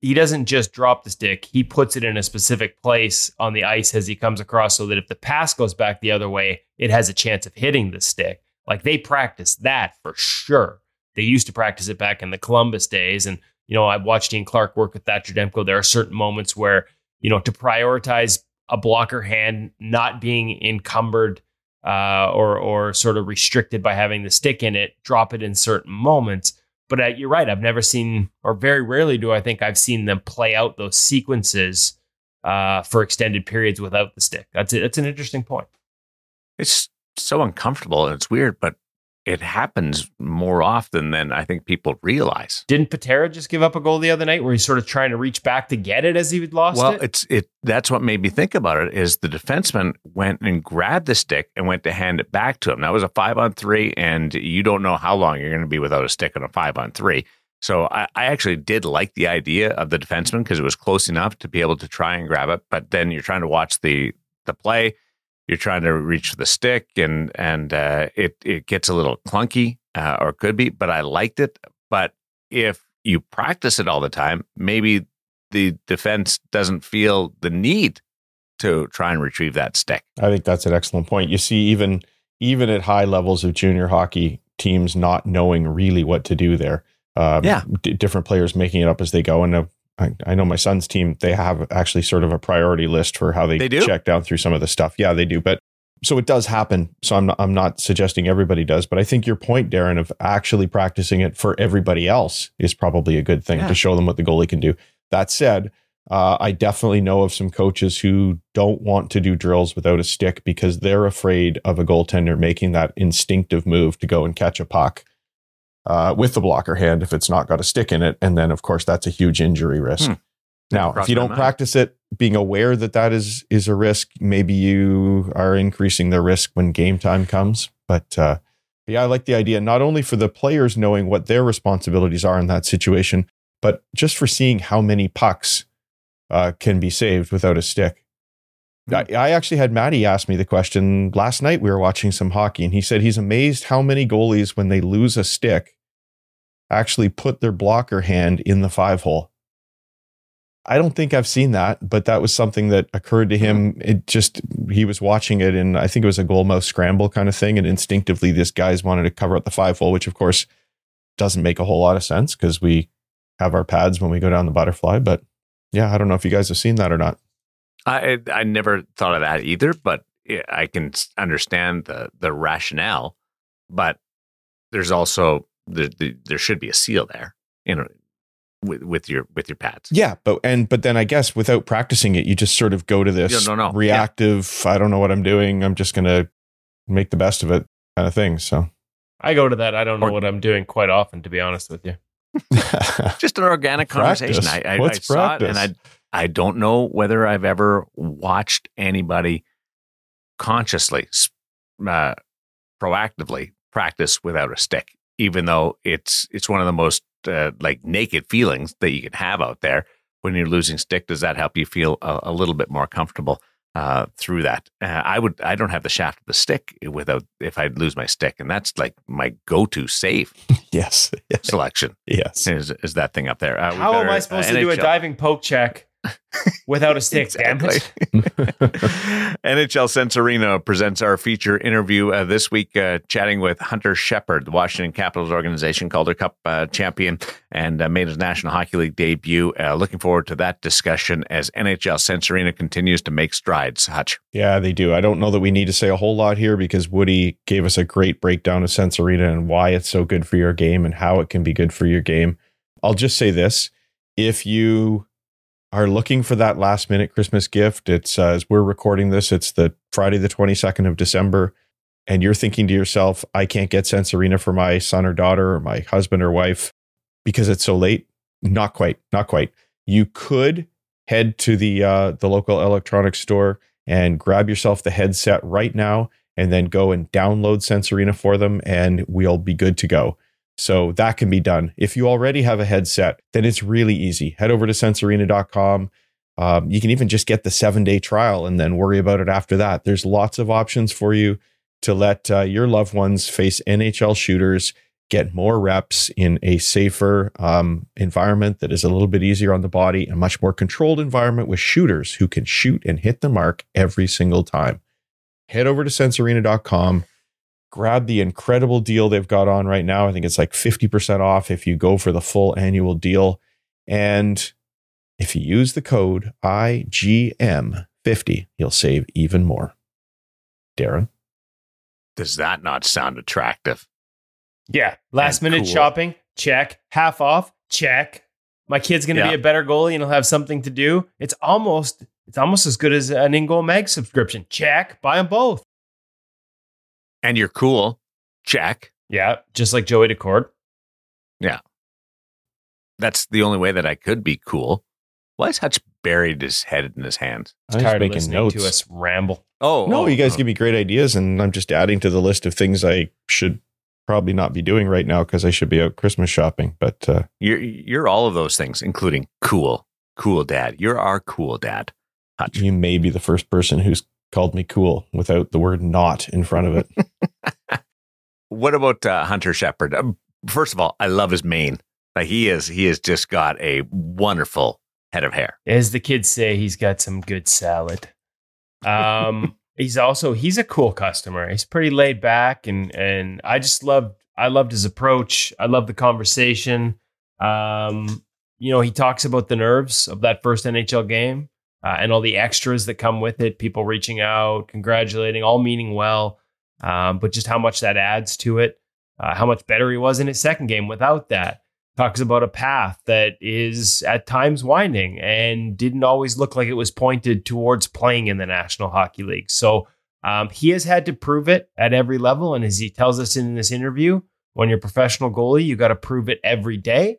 He doesn't just drop the stick. He puts it in a specific place on the ice as he comes across so that if the pass goes back the other way, it has a chance of hitting the stick. Like they practice that for sure. They used to practice it back in the Columbus days. And, you know, I've watched Ian Clark work with Thatcher Demko. There are certain moments where, you know, to prioritize a blocker hand not being encumbered uh, or or sort of restricted by having the stick in it, drop it in certain moments. But uh, you're right. I've never seen, or very rarely do I think I've seen them play out those sequences uh, for extended periods without the stick. That's it. That's an interesting point. It's so uncomfortable and it's weird, but it happens more often than I think people realize. Didn't Patera just give up a goal the other night where he's sort of trying to reach back to get it as he lost well, it? Well, it's it. That's what made me think about it is the defenseman went and grabbed the stick and went to hand it back to him. That was a five on three, and you don't know how long you're going to be without a stick on a five on three. So I, I actually did like the idea of the defenseman because it was close enough to be able to try and grab it. But then you're trying to watch the the play. You're trying to reach the stick, and and uh, it it gets a little clunky, uh, or could be. But I liked it. But if you practice it all the time, maybe the defense doesn't feel the need to try and retrieve that stick. I think that's an excellent point. You see, even even at high levels of junior hockey, teams not knowing really what to do there. Um, yeah, d- different players making it up as they go, and. A, I know my son's team, they have actually sort of a priority list for how they, they do? check down through some of the stuff. Yeah, they do. But so it does happen. So I'm not, I'm not suggesting everybody does. But I think your point, Darren, of actually practicing it for everybody else is probably a good thing yeah. to show them what the goalie can do. That said, uh, I definitely know of some coaches who don't want to do drills without a stick because they're afraid of a goaltender making that instinctive move to go and catch a puck. Uh, with the blocker hand if it's not got a stick in it. And then, of course, that's a huge injury risk. Hmm. Now, if you don't practice it, being aware that that is is a risk, maybe you are increasing the risk when game time comes. But uh, yeah, I like the idea, not only for the players knowing what their responsibilities are in that situation, but just for seeing how many pucks uh, can be saved without a stick. I, I actually had Maddie ask me the question last night. We were watching some hockey and he said he's amazed how many goalies, when they lose a stick, actually put their blocker hand in the five hole. I don't think I've seen that, but that was something that occurred to him. It just, he was watching it and I think it was a goal mouth scramble kind of thing. And instinctively, this guy's wanted to cover up the five hole, which of course doesn't make a whole lot of sense because we have our pads when we go down the butterfly. But yeah, I don't know if you guys have seen that or not. I I never thought of that either, but I can understand the, the rationale. But there's also the, the, there should be a seal there, you know, with, with your with your pads. Yeah, but and but then I guess without practicing it, you just sort of go to this no, no, no. reactive. Yeah. I don't know what I'm doing. I'm just gonna make the best of it kind of thing. So I go to that. I don't or, know what I'm doing quite often, to be honest with you. Just an organic conversation. I, I, I saw it and I. I don't know whether I've ever watched anybody consciously, uh, proactively practice without a stick, even though it's it's one of the most uh, like naked feelings that you can have out there when you're losing stick. Does that help you feel a, a little bit more comfortable uh, through that? Uh, I would. I don't have the shaft of the stick without if I lose my stick, and that's like my go-to save. yes. Selection. Yes. Is is that thing up there? Uh, How better, am I supposed uh, to do a diving poke check? Without a stick, exactly. Damn it. N H L Sense Arena presents our feature interview uh, this week, uh, chatting with Hunter Sheppard, the Washington Capitals organization, Calder Cup uh, champion, and uh, made his National Hockey League debut. Uh, looking forward to that discussion as N H L Sense Arena continues to make strides, Hutch. Yeah, they do. I don't know that we need to say a whole lot here because Woody gave us a great breakdown of Sense Arena and why it's so good for your game and how it can be good for your game. I'll just say this. If you are looking for that last minute Christmas gift, it's uh, as we're recording this, it's the Friday, the twenty-second of December. And you're thinking to yourself, I can't get Sense Arena for my son or daughter or my husband or wife because it's so late. Not quite, not quite. You could head to the, uh, the local electronics store and grab yourself the headset right now and then go and download Sense Arena for them and we'll be good to go. So that can be done. If you already have a headset, then it's really easy. Head over to sense arena dot com. Um, you can even just get the seven-day trial and then worry about it after that. There's lots of options for you to let uh, your loved ones face N H L shooters, get more reps in a safer um, environment that is a little bit easier on the body, a much more controlled environment with shooters who can shoot and hit the mark every single time. Head over to sense arena dot com. grab the incredible deal they've got on right now. I think it's like fifty percent off if you go for the full annual deal. And if you use the code I G M fifty, you'll save even more. Darren? Does that not sound attractive? Yeah. Last minute cool. shopping. Check. Half off. Check. My kid's going to yeah. be a better goalie and he'll have something to do. It's almost it's almost as good as an In Goal Mag subscription. Check. Buy them both. And you're cool. Check. Yeah. Just like Joey Daccord. Yeah. That's the only way that I could be cool. Why is Hutch buried his head in his hands? I'm tired of listening notes. to us ramble. Oh, no, oh, you guys oh. give me great ideas, and I'm just adding to the list of things I should probably not be doing right now because I should be out Christmas shopping. But uh, you're you're all of those things, including cool, cool dad. You're our cool dad, Hutch. You may be the first person who's called me cool without the word "not" in front of it. What about uh, Hunter Sheppard? Um, first of all, I love his mane. Like he is, he has just got a wonderful head of hair. As the kids say, he's got some good salad. Um, he's also, he's a cool customer. He's pretty laid back. And, and I just loved, I loved his approach. I loved the conversation. Um, you know, he talks about the nerves of that first N H L game uh, and all the extras that come with it. People reaching out, congratulating, all meaning well, um, but just how much that adds to it, uh, how much better he was in his second game without that. Talks about a path that is at times winding and didn't always look like it was pointed towards playing in the National Hockey League. So um, he has had to prove it at every level. And as he tells us in this interview, when you're a professional goalie, you got to prove it every day.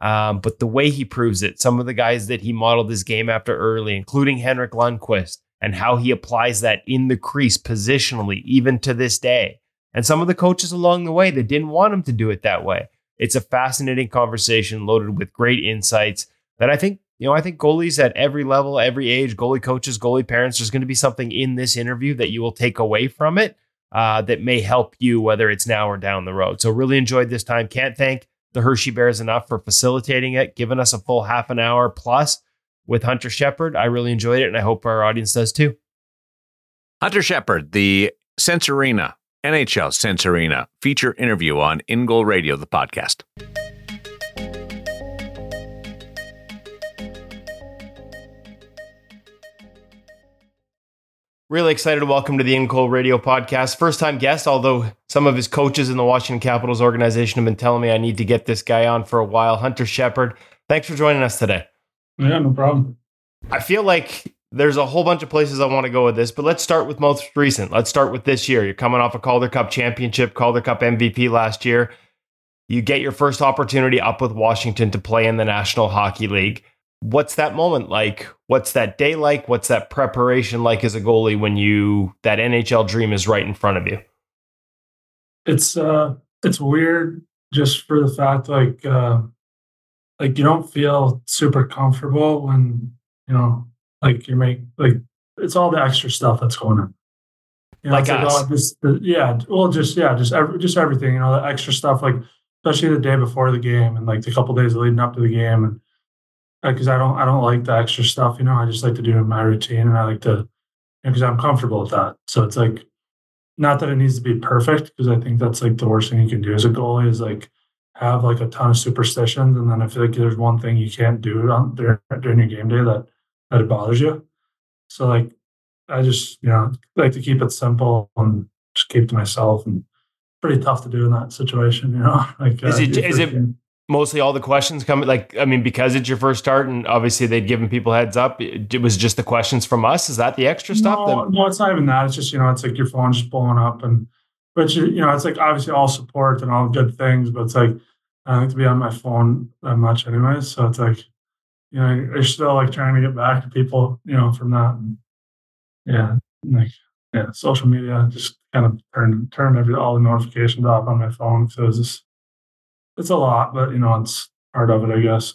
Um, but the way he proves it, some of the guys that he modeled his game after early, including Henrik Lundqvist, and how he applies that in the crease positionally, even to this day. And some of the coaches along the way that didn't want him to do it that way. It's a fascinating conversation loaded with great insights that I think, you know, I think goalies at every level, every age, goalie coaches, goalie parents, there's going to be something in this interview that you will take away from it uh, that may help you, whether it's now or down the road. So really enjoyed this time. Can't thank the Hershey Bears enough for facilitating it, giving us a full half an hour plus with Hunter Sheppard. I really enjoyed it, and I hope our audience does too. Hunter Sheppard, the Sense Arena. N H L Sense Arena feature interview on In Goal Radio, the podcast. Really excited to welcome to the In Goal Radio podcast. First time guest, although some of his coaches in the Washington Capitals organization have been telling me I need to get this guy on for a while. Hunter Sheppard, thanks for joining us today. Yeah, no problem. I feel like there's a whole bunch of places I want to go with this, but let's start with most recent. Let's start with this year. You're coming off a Calder Cup championship, Calder Cup M V P last year. You get your first opportunity up with Washington to play in the National Hockey League. What's that moment like? What's that day like? What's that preparation like as a goalie when you that N H L dream is right in front of you? It's uh, it's weird just for the fact like uh, like you don't feel super comfortable when you know. Like you make like it's all the extra stuff that's going on. You know, like us. Like, oh, this, the, yeah, well, just yeah, just every, just everything. You know, the extra stuff, like especially the day before the game and like the couple days leading up to the game, and because like, I don't I don't like the extra stuff. You know, I just like to do my routine, and I like to because you know, I'm comfortable with that. So it's like not that it needs to be perfect, because I think that's like the worst thing you can do as a goalie is like have like a ton of superstitions, and then I feel like there's one thing you can't do on during, during your game day that. that it bothers you. So like, I just, you know, like to keep it simple and just keep to myself, and pretty tough to do in that situation, you know, like, is uh, it, is it game. Mostly all the questions coming? Like, I mean, because it's your first start and obviously they'd given people heads up. It was just the questions from us. Is that the extra stuff? No, that- no, it's not even that. It's just, you know, it's like your phone's just blowing up and, but you, you know, it's like obviously all support and all good things, but it's like, I like to be on my phone that much anyway. So it's like, you know, you're still like trying to get back to people, you know, from that. And, yeah, like yeah, social media just kind of turned turned every all the notifications off on my phone. So it's just, it's a lot, but you know, it's part of it, I guess.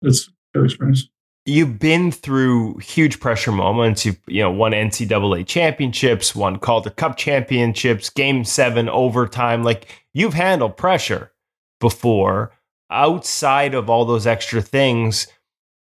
It's a good experience. You've been through huge pressure moments. You've you know won N C double A championships, won Calder Cup championships, Game Seven overtime. Like you've handled pressure before. Outside of all those extra things,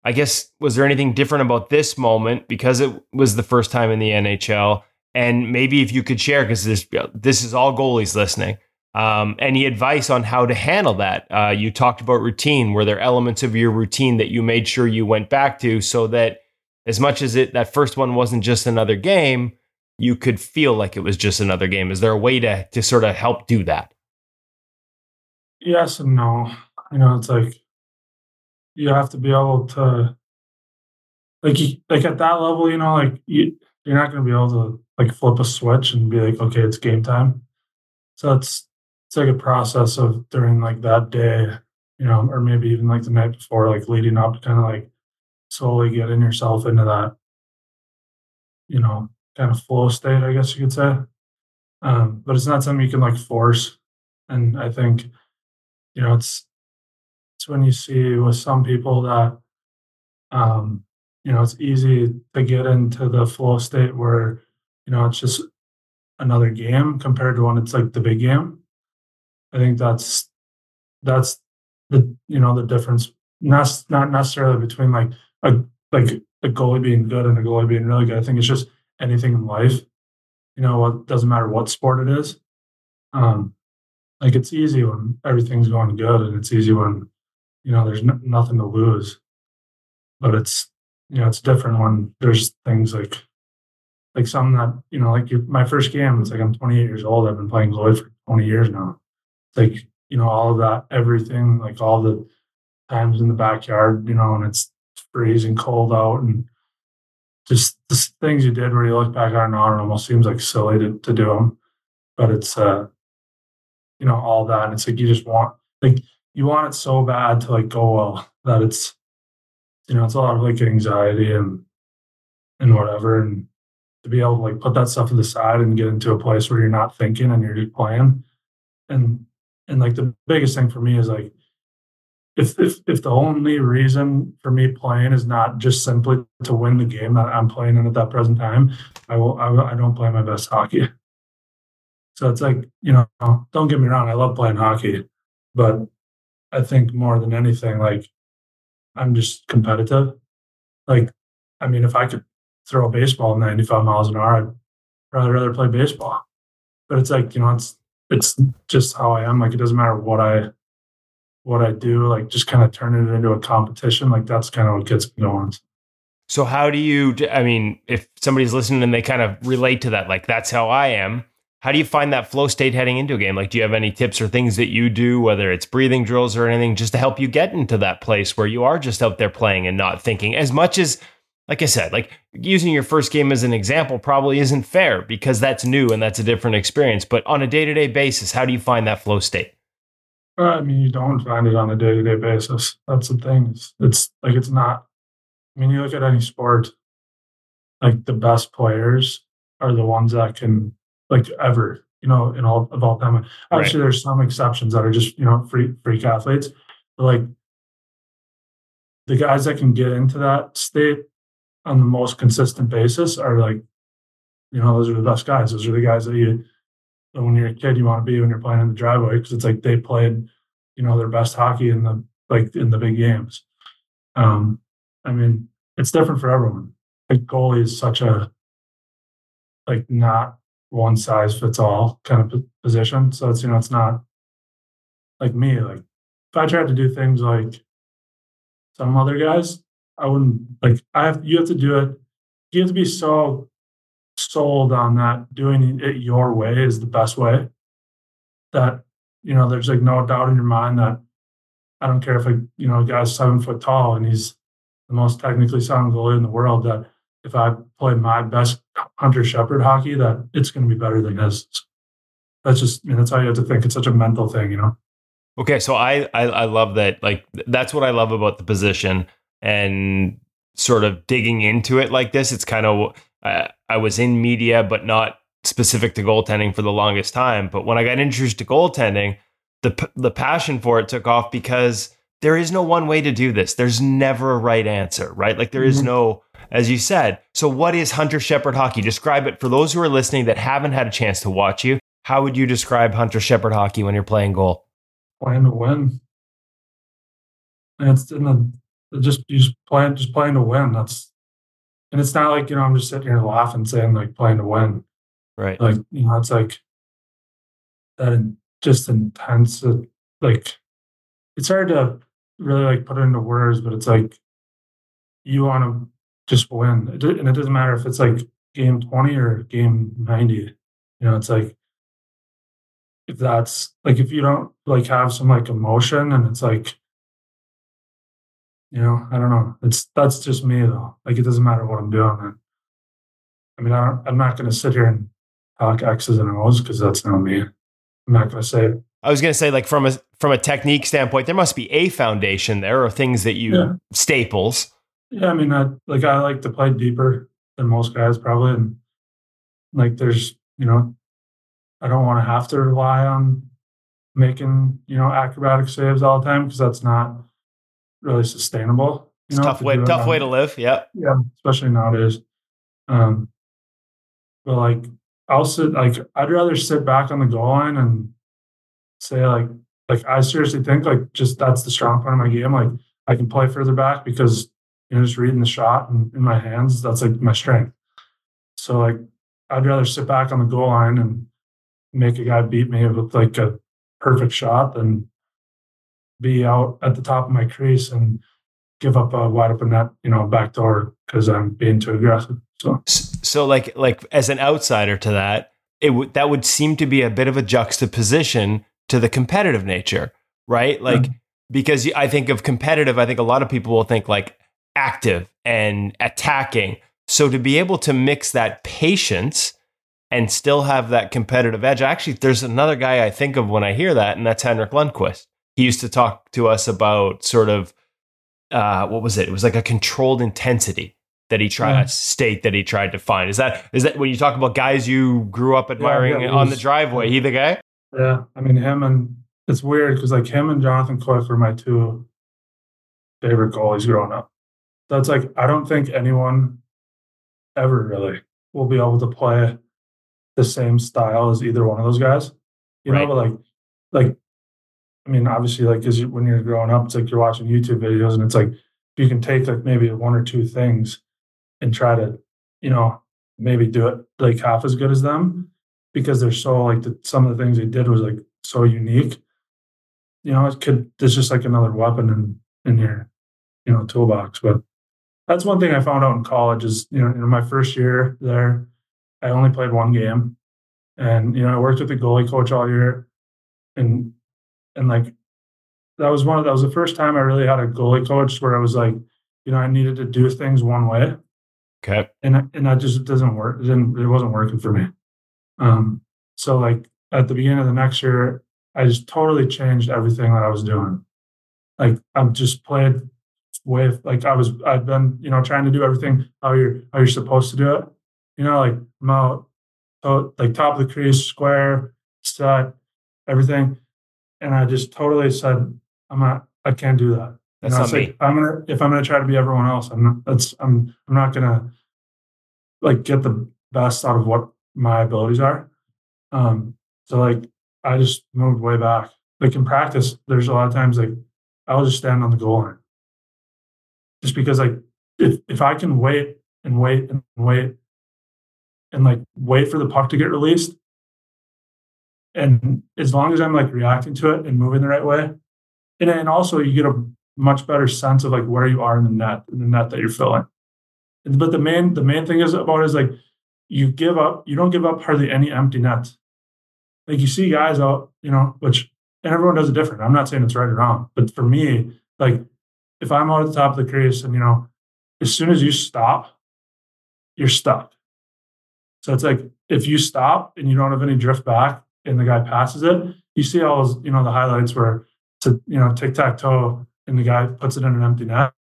I guess, was there anything different about this moment because it was the first time in the N H L And maybe if you could share, because this this is all goalies listening, um, any advice on how to handle that? Uh, you talked about routine. Were there elements of your routine that you made sure you went back to so that as much as it that first one wasn't just another game, you could feel like it was just another game? Is there a way to to sort of help do that? Yes and no. You know, it's like you have to be able to, like, like at that level, you know, like you, you're not going to be able to like flip a switch and be like, okay, it's game time. So it's it's like a process of during like that day, you know, or maybe even like the night before, like leading up to kind of like slowly getting yourself into that, you know, kind of flow state, I guess you could say. Um, but it's not something you can like force. And I think, you know, it's it's when you see with some people that, um, you know, it's easy to get into the flow state where, you know, it's just another game compared to when it's like the big game. I think that's that's the, you know, the difference. Not not necessarily between like a like a goalie being good and a goalie being really good. I think it's just anything in life. You know, it doesn't matter what sport it is. Um, like it's easy when everything's going good, and it's easy when, you know, there's n- nothing to lose. But it's, you know, it's different when there's things like like something that, you know, like your, my first game, it's like I'm twenty-eight years old. I've been playing goalie for twenty years now. It's like, you know, all of that, everything, like all the times in the backyard, you know, and it's freezing cold out, and just the things you did where you look back on now, it almost seems like silly to, to do them. But it's, uh, you know, all that. And it's like you just want, like, you want it so bad to like go well that it's, you know, it's a lot of like anxiety and and whatever, and to be able to like put that stuff to the side and get into a place where you're not thinking and you're just playing. And and like the biggest thing for me is like, if if if the only reason for me playing is not just simply to win the game that I'm playing in at that present time, I will I, will, I don't play my best hockey. So it's like, you know, don't get me wrong, I love playing hockey, but I think more than anything, like, I'm just competitive. Like, I mean, if I could throw a baseball ninety-five miles an hour, I'd probably rather play baseball. But it's like, you know, it's it's just how I am. Like, it doesn't matter what I what I do, like just kind of turning it into a competition. Like, that's kind of what gets me going. So how do you, I mean, if somebody's listening and they kind of relate to that, like, that's how I am, how do you find that flow state heading into a game? Like, do you have any tips or things that you do, whether it's breathing drills or anything, just to help you get into that place where you are just out there playing and not thinking as much as, like I said, like using your first game as an example probably isn't fair because that's new and that's a different experience. But on a day-to-day basis, how do you find that flow state? Well, I mean, you don't find it on a day-to-day basis. That's the thing. It's, it's like, it's not, I mean, you look at any sport, like the best players are the ones that can, like, ever, you know, in all of all time. Actually, right, there's some exceptions that are just, you know, freak, freak athletes. But like the guys that can get into that state on the most consistent basis are like, you know, those are the best guys. Those are the guys that you, that when you're a kid, you want to be when you're playing in the driveway, because it's like they played, you know, their best hockey in the, like, in the big games. Um, I mean, it's different for everyone. Like, goalie is such a, like, not one size fits all kind of position. So it's, you know, it's not like me. Like, if I tried to do things like some other guys, I wouldn't, like, I have, you have to do it. You have to be so sold on that doing it your way is the best way that, you know, there's like no doubt in your mind that I don't care if, like, you know, a guy's seven foot tall and he's the most technically sound goalie in the world, that if I play my best Hunter Sheppard hockey, that it's going to be better than his. That's just, I mean, that's how you have to think. It's such a mental thing, you know? Okay. So I, I, I love that. Like, that's what I love about the position and sort of digging into it like this. It's kind of, uh, I was in media, but not specific to goaltending for the longest time. But when I got introduced to goaltending, the, the passion for it took off because there is no one way to do this. There's never a right answer, right? Like, there is no, as you said. So what is Hunter Sheppard hockey? Describe it for those who are listening that haven't had a chance to watch you. How would you describe Hunter Sheppard hockey when you're playing goal? Playing to win. And it's in the, just, you just playing, just playing to win. That's, and it's not like, you know, I'm just sitting here laughing saying like playing to win. Right. Like, you know, it's like that just intense, like, it's hard to really like put it into words, but it's like you want to just win. And it doesn't matter if it's like game twenty or game ninety. You know, it's like, if that's like, if you don't like have some like emotion, and it's like, you know, I don't know. It's, that's just me though. Like, it doesn't matter what I'm doing. Man. I mean, I don't, I'm not going to sit here and talk X's and O's, because that's not me. I'm not going to say it. I was going to say, like, from a from a technique standpoint, there must be a foundation there, or things that you yeah. staples. Yeah, I mean, I, like I like to play deeper than most guys probably, and like there's, you know, I don't want to have to rely on making, you know, acrobatic saves all the time, because that's not really sustainable. You it's know, tough way, tough now. way to live. Yeah, yeah, especially nowadays. Um, but like, I'll sit. Like, I'd rather sit back on the goal line and say, like, like I seriously think, like, just that's the strong point of my game. Like, I can play further back because, you know, just reading the shot in, in my hands, that's like my strength. So like, I'd rather sit back on the goal line and make a guy beat me with like a perfect shot and be out at the top of my crease and give up a wide open net, you know, back door, because I'm being too aggressive. So, so like, like as an outsider to that, it w- that would seem to be a bit of a juxtaposition to the competitive nature, right? Like, yeah. because I think of competitive, I think a lot of people will think like active and attacking. So to be able to mix that patience and still have that competitive edge. Actually, there's another guy I think of when I hear that, and that's Henrik Lundqvist. He used to talk to us about sort of, uh, what was it? It was like a controlled intensity that he tried, yeah. a state that he tried to find. Is that is that when you talk about guys you grew up admiring yeah, yeah, on the driveway, he the guy? Yeah, I mean, him and, it's weird because like him and Jonathan Cliff were my two favorite goalies growing up. That's like, I don't think anyone ever really will be able to play the same style as either one of those guys, you right. know, but like, like, I mean, obviously like as you, when you're growing up, it's like you're watching YouTube videos and it's like, you can take like maybe one or two things and try to, you know, maybe do it like half as good as them, because they're so like the, some of the things they did was like so unique, you know, it could, there's just like another weapon in, in your, you know, toolbox. But that's one thing I found out in college is, you know, in my first year there, I only played one game, and, you know, I worked with the goalie coach all year, and, and like, that was one of, that was the first time I really had a goalie coach where I was like, you know, I needed to do things one way. Okay. And, I, and that just doesn't work. It didn't, it wasn't working for me. Um, so like at the beginning of the next year, I just totally changed everything that I was doing. Like I'm just played with, like I was, I've been, you know, trying to do everything how you're, how you're supposed to do it. You know, like I'm out, so like top of the crease, square, set, everything, and I just totally said, I'm not, I can't do that. That's not me. Like, I'm gonna, if I'm gonna try to be everyone else, I'm not. That's I'm, I'm not gonna like get the best out of what my abilities are. Um, so like I just moved way back. Like in practice, there's a lot of times like I'll just stand on the goal line, just because like if if I can wait and wait and wait. And like wait for the puck to get released. And as long as I'm like reacting to it and moving the right way. And then also you get a much better sense of like where you are in the net, in the net that you're filling. But the main, the main thing is about it is like you give up, you don't give up hardly any empty nets. Like you see guys out, you know, which, and everyone does it different. I'm not saying it's right or wrong, but for me, like if I'm out at the top of the crease and, you know, as soon as you stop, you're stuck. So it's like, if you stop and you don't have any drift back and the guy passes it, you see all those, you know, the highlights where it's a, you know, tic-tac-toe and the guy puts it in an empty net.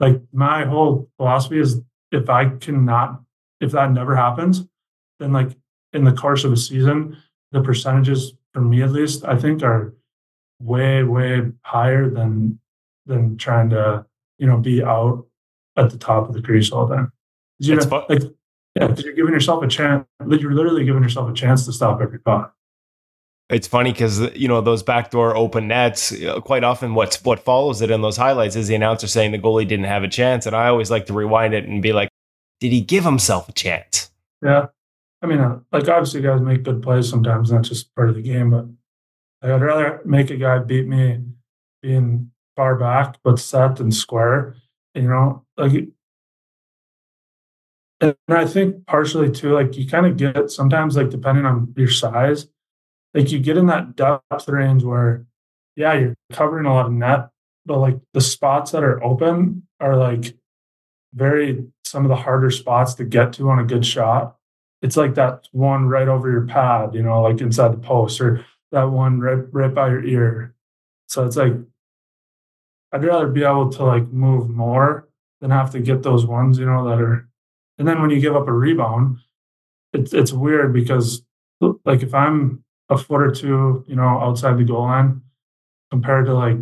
Like my whole philosophy is if I cannot, if that never happens, then like in the course of a season, the percentages for me, at least, I think are way, way higher than, than trying to, you know, be out at the top of the crease all the time. You know, like, yeah, because you're giving yourself a chance. You're literally giving yourself a chance to stop every puck. It's funny because, you know, those backdoor open nets, quite often what's, what follows it in those highlights is the announcer saying the goalie didn't have a chance. And I always like to rewind it and be like, did he give himself a chance? Yeah. I mean, like, obviously guys make good plays sometimes, and that's just part of the game, but I'd rather make a guy beat me being far back, but set and square, you know, like, and I think partially too, like, you kind of get sometimes, like, depending on your size, like, you get in that depth range where, yeah, you're covering a lot of net, but, like, the spots that are open are, like, very, some of the harder spots to get to on a good shot. It's like that one right over your pad, you know, like inside the post, or that one right, right by your ear. So it's like, I'd rather be able to, like, move more than have to get those ones, you know, that are, and then when you give up a rebound, it's, it's weird because, like, if I'm a foot or two, you know, outside the goal line compared to, like,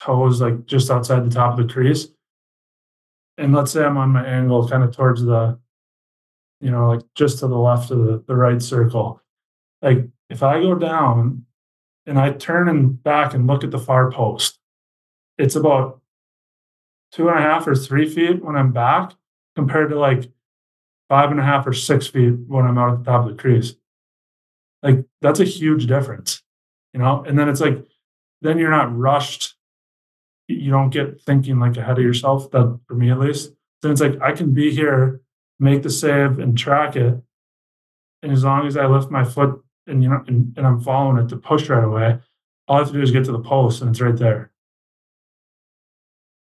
toes, like, just outside the top of the crease. And let's say I'm on my angle kind of towards the, you know, like, just to the left of the, the right circle. Like, if I go down and I turn and back and look at the far post, it's about two and a half or three feet when I'm back compared to, like, five and a half or six feet when I'm out at the top of the crease. Like, that's a huge difference, you know? And then it's like, then you're not rushed. You don't get thinking, like, ahead of yourself, that for me at least. Then it's like, I can be here, make the save and track it. And as long as I lift my foot and, you know, and, and I'm following it to push right away, all I have to do is get to the post and it's right there.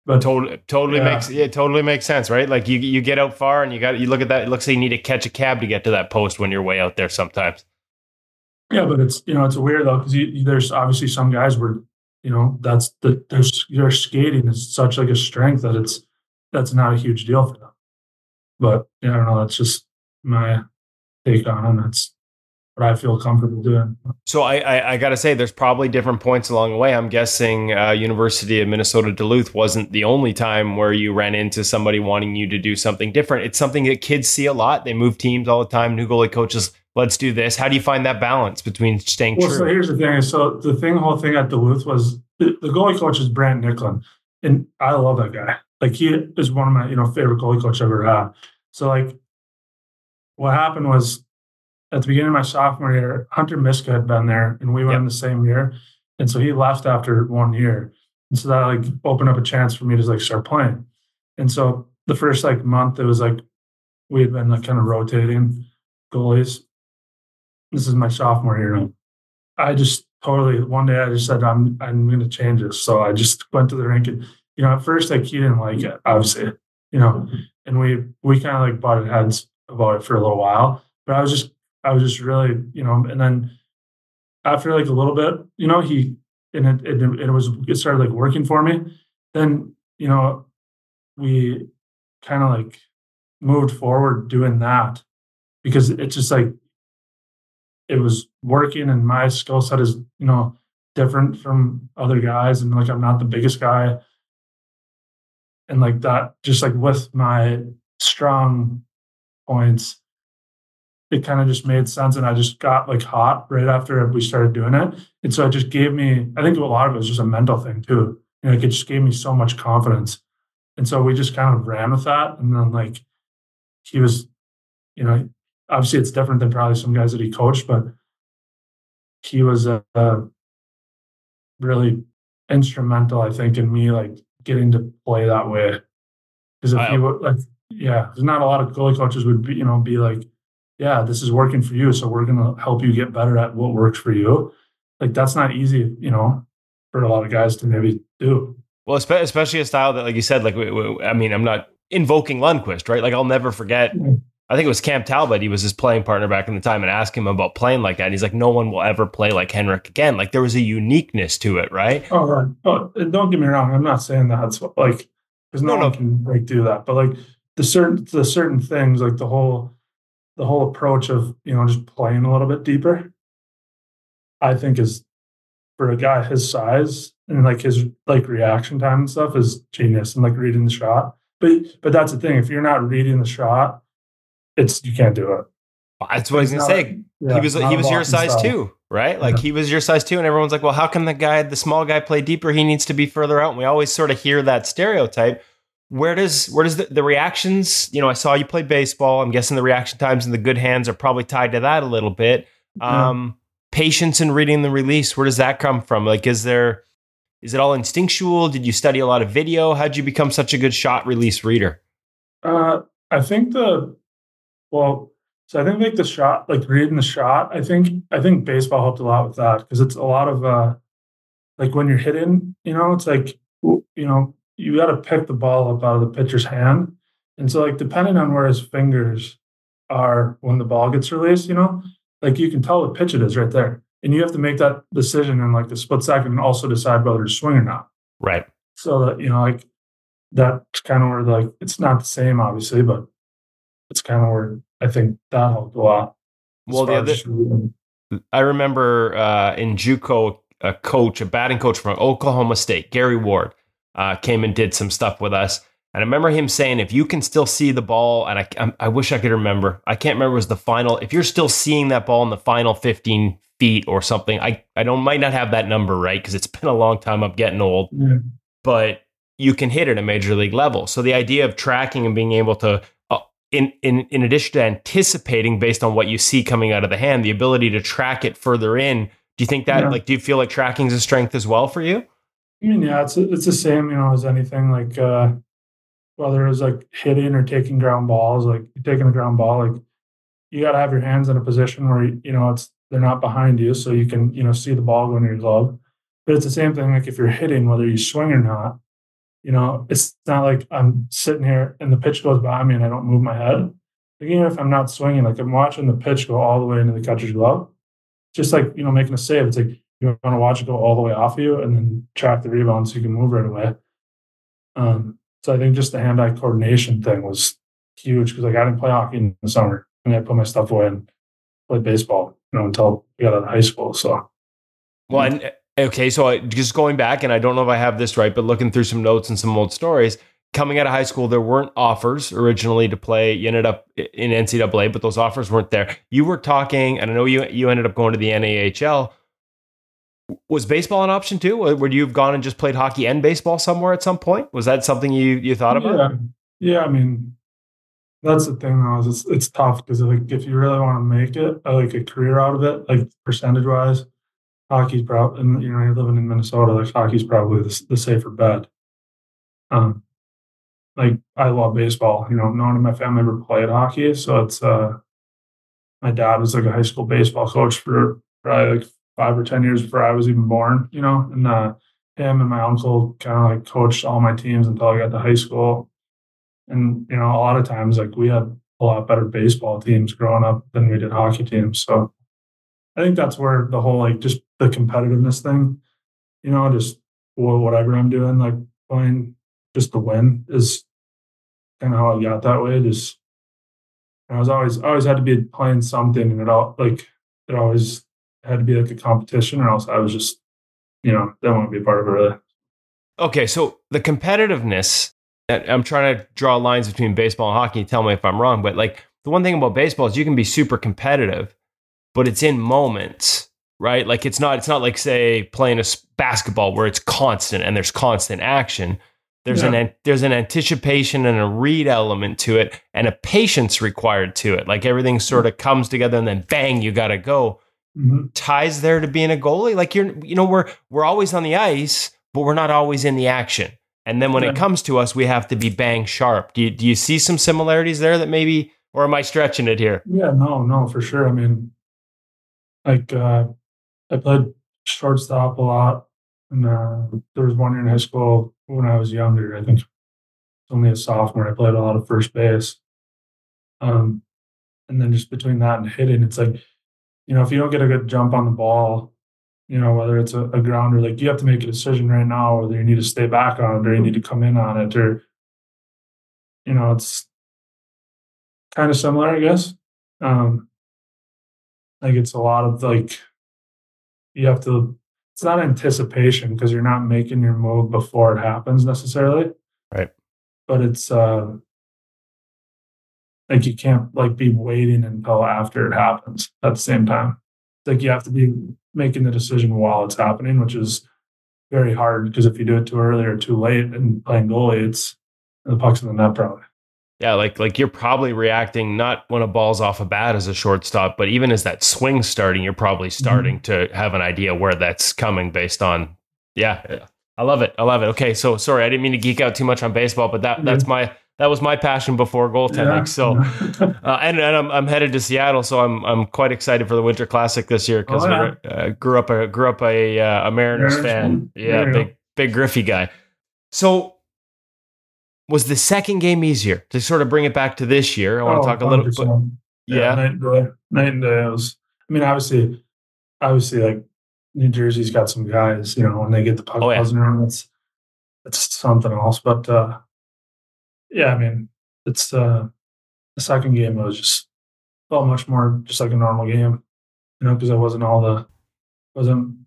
But totally, totally yeah. makes yeah, totally makes sense, right? Like, you you get out far and you got you look at that. It looks like you need to catch a cab to get to that post when you're way out there sometimes. Yeah, but it's, you know, it's weird though, because there's obviously some guys where, you know, that's the their, their skating is such, like, a strength that it's that's not a huge deal for them. But yeah, I don't know. That's just my take on it. That's what I feel comfortable doing. So I, I, I got to say, there's probably different points along the way. I'm guessing uh, University of Minnesota Duluth wasn't the only time where you ran into somebody wanting you to do something different. It's something that kids see a lot. They move teams all the time. New goalie coaches, let's do this. How do you find that balance between staying well, true? Well, so here's the thing. So the thing, the whole thing at Duluth was the, the goalie coach is Brant Nicklin, and I love that guy. Like, he is one of my, you know, favorite goalie coach I've ever had. So, like, what happened was at the beginning of my sophomore year, Hunter Miska had been there, and we went yep. in the same year. And so he left after one year. And so that, like, opened up a chance for me to, like, start playing. And so the first, like, month, it was like we had been, like, kind of rotating goalies. This is my sophomore year. I just totally, one day I just said, I'm I'm going to change this. So I just went to the rink and, you know, at first, like, he didn't like it, obviously, you know, and we, we kind of, like, butted heads about it for a little while, but I was just, I was just really, you know, and then after, like, a little bit, you know, he, and it, it, it was, it started, like, working for me. Then, you know, we kind of, like, moved forward doing that because it's just, like, it was working and my skill set is, you know, different from other guys. And, like, I'm not the biggest guy. And, like, that, just, like, with my strong points, it kind of just made sense. And I just got, like, hot right after we started doing it. And so it just gave me, I think a lot of it was just a mental thing too. You know, like, it just gave me so much confidence. And so we just kind of ran with that. And then, like, he was, you know, obviously it's different than probably some guys that he coached, but he was uh, really instrumental, I think, in me, like, getting to play that way. Because if you would, like, yeah, because not a lot of goalie coaches would be, you know, be like, yeah, this is working for you, so we're going to help you get better at what works for you. Like, that's not easy, you know, for a lot of guys to maybe do. Well, especially a style that, like you said, like, I mean, I'm not invoking Lundqvist, right? Like, I'll never forget, I think it was Cam Talbot, he was his playing partner back in the time, and asked him about playing like that. And he's like, no one will ever play like Henrik again. Like, there was a uniqueness to it, right? Oh, right. Oh, don't get me wrong. I'm not saying that's what, like, because no, no one no. can, like, do that. But, like, the certain, the certain things, like the whole... the whole approach of, you know, just playing a little bit deeper, I think is, for a guy his size and, like, his, like, reaction time and stuff is genius, and, like, reading the shot. But but that's the thing. If you're not reading the shot, it's, you can't do it. That's what I was going to say. Yeah, he was he was your size style. too, right? Like, yeah. he was your size too. And everyone's like, well, how can the guy, the small guy play deeper? He needs to be further out. And we always sort of hear that stereotype. where does where does the, the reactions, you know, I saw you play baseball. I'm guessing the reaction times in the good hands are probably tied to that a little bit. Um, mm. Patience in reading the release, where does that come from? Like, is there, is it all instinctual? Did you study a lot of video? How'd you become such a good shot release reader? Uh, I think the, well, so I think like the shot, like reading the shot, I think, I think baseball helped a lot with that because it's a lot of, uh, like when you're hitting, you know, it's like, you know, you got to pick the ball up out of the pitcher's hand. And so like, depending on where his fingers are when the ball gets released, you know, like you can tell what pitch it is right there. And you have to make that decision in like the split second and also decide whether to swing or not. Right. So that, you know, like that's kind of where like, it's not the same obviously, but it's kind of where I think that helped a lot. Well, the other, I remember uh, in JUCO, a coach, a batting coach from Oklahoma State, Gary Ward, uh, came and did some stuff with us. And I remember him saying, if you can still see the ball, and I, I, I wish I could remember, I can't remember, it was the final, if you're still seeing that ball in the final fifteen feet or something, I, I don't, might not have that number right, because it's been a long time, I'm getting old, yeah. But you can hit it at major league level. So the idea of tracking and being able to, uh, in, in, in addition to anticipating based on what you see coming out of the hand, the ability to track it further in, do you think that, yeah. like, do you feel like tracking is a strength as well for you? I mean, yeah, it's, it's the same, you know, as anything, like, uh, whether it was like hitting or taking ground balls, like taking a ground ball, like you got to have your hands in a position where, you know, it's, they're not behind you. So you can, you know, see the ball go in your glove, but it's the same thing. Like if you're hitting, whether you swing or not, you know, it's not like I'm sitting here and the pitch goes by me and I don't move my head. Like, even if I'm not swinging, like I'm watching the pitch go all the way into the catcher's glove, just like, you know, making a save. It's like, you want to watch it go all the way off of you and then track the rebound so you can move right away. Um, So I think just the hand-eye coordination thing was huge because like I didn't play hockey in the summer and I put my stuff away and played baseball, you know, until we got out of high school. So, well, and, okay. So I, just going back, and I don't know if I have this right, but looking through some notes and some old stories, coming out of high school, there weren't offers originally to play. You ended up in N C double A, but those offers weren't there. You were talking, and I know you you ended up going to the N A H L. Was baseball an option too? Would you have gone and just played hockey and baseball somewhere at some point? Was that something you, you thought about? Yeah. yeah, I mean, that's the thing though. Is it's it's tough because like if you really want to make it like a career out of it, like percentage wise, hockey's probably, and you know you're living in Minnesota, like hockey's probably the, the safer bet. Um, like I love baseball. You know, no one in my family ever played hockey, so it's uh, my dad was like a high school baseball coach for probably like five or ten years before I was even born, you know, and uh, him and my uncle kind of like coached all my teams until I got to high school. And, you know, a lot of times like we had a lot better baseball teams growing up than we did hockey teams. So I think that's where the whole, like just the competitiveness thing, you know, just well, whatever I'm doing, like playing just to win is kind of how I got that way. Just, I was always, always had to be playing something and it all like, it always, had to be like a competition or else I was just, you know, that wouldn't be a part of it really. Okay. So the competitiveness, I'm trying to draw lines between baseball and hockey. Tell me if I'm wrong, but like the one thing about baseball is you can be super competitive, but it's in moments, right? Like it's not, it's not like say playing a basketball where it's constant and there's constant action. There's yeah. an, there's an anticipation and a read element to it and a patience required to it. Like everything sort of comes together and then bang, you got to go. Mm-hmm. Ties there to being a goalie. Like you're, you know, we're, we're always on the ice, but we're not always in the action. And then when yeah. it comes to us, we have to be bang sharp. Do you, do you see some similarities there that maybe, or am I stretching it here? Yeah, no, no, for sure. I mean, like, uh, I played shortstop a lot. And, uh, there was one year in high school when I was younger, I think only a sophomore, I played a lot of first base. Um, and then just between that and hitting, it's like, you know, if you don't get a good jump on the ball, you know, whether it's a, a grounder, like you have to make a decision right now, whether you need to stay back on it or you need to come in on it or, you know, it's kind of similar, I guess. Um, like it's a lot of like, you have to, it's not anticipation because you're not making your move before it happens necessarily. Right. But it's uh, like you can't like be waiting until after it happens at the same time. Like you have to be making the decision while it's happening, which is very hard because if you do it too early or too late and playing goalie, it's and the puck's in the net probably. Yeah, like like you're probably reacting not when a ball's off a bat as a shortstop, but even as that swing starting, you're probably starting mm-hmm. to have an idea where that's coming based on. Yeah, yeah, I love it. I love it. Okay, so sorry, I didn't mean to geek out too much on baseball, but that mm-hmm. that's my that was my passion before goaltending. Yeah. So, uh, and and I'm I'm headed to Seattle, so I'm I'm quite excited for the Winter Classic this year because oh, yeah. I uh, grew up a grew up a uh, a Mariners Mariners fan. Yeah, Mariners. big big Griffey guy. So. Was the second game easier to sort of bring it back to this year? I want oh, to talk a little bit. Yeah. yeah. Night and day. Night and day. I, was, I mean, obviously, obviously, like New Jersey's got some guys, you know, when they get the puck buzzing oh, yeah. around, it's, it's something else. But uh, yeah, I mean, it's uh, the second game. I was just felt much more just like a normal game, you know, because I wasn't all the, wasn't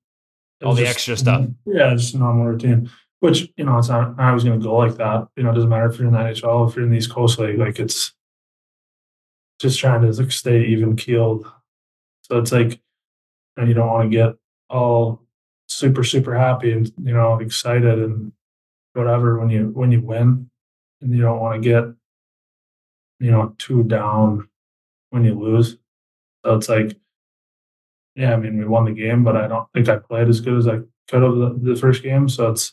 was all the just, extra stuff. Yeah, just a normal routine. Which, you know, it's not, I was going to go like that. You know, it doesn't matter if you're in the N H L, if you're in the East Coast League, like it's just trying to like, stay even keeled. So it's like, and you don't want to get all super, super happy and, you know, excited and whatever when you, when you win. And you don't want to get, you know, too down when you lose. So it's like, yeah, I mean, we won the game, but I don't think I played as good as I could have the, the first game. So it's,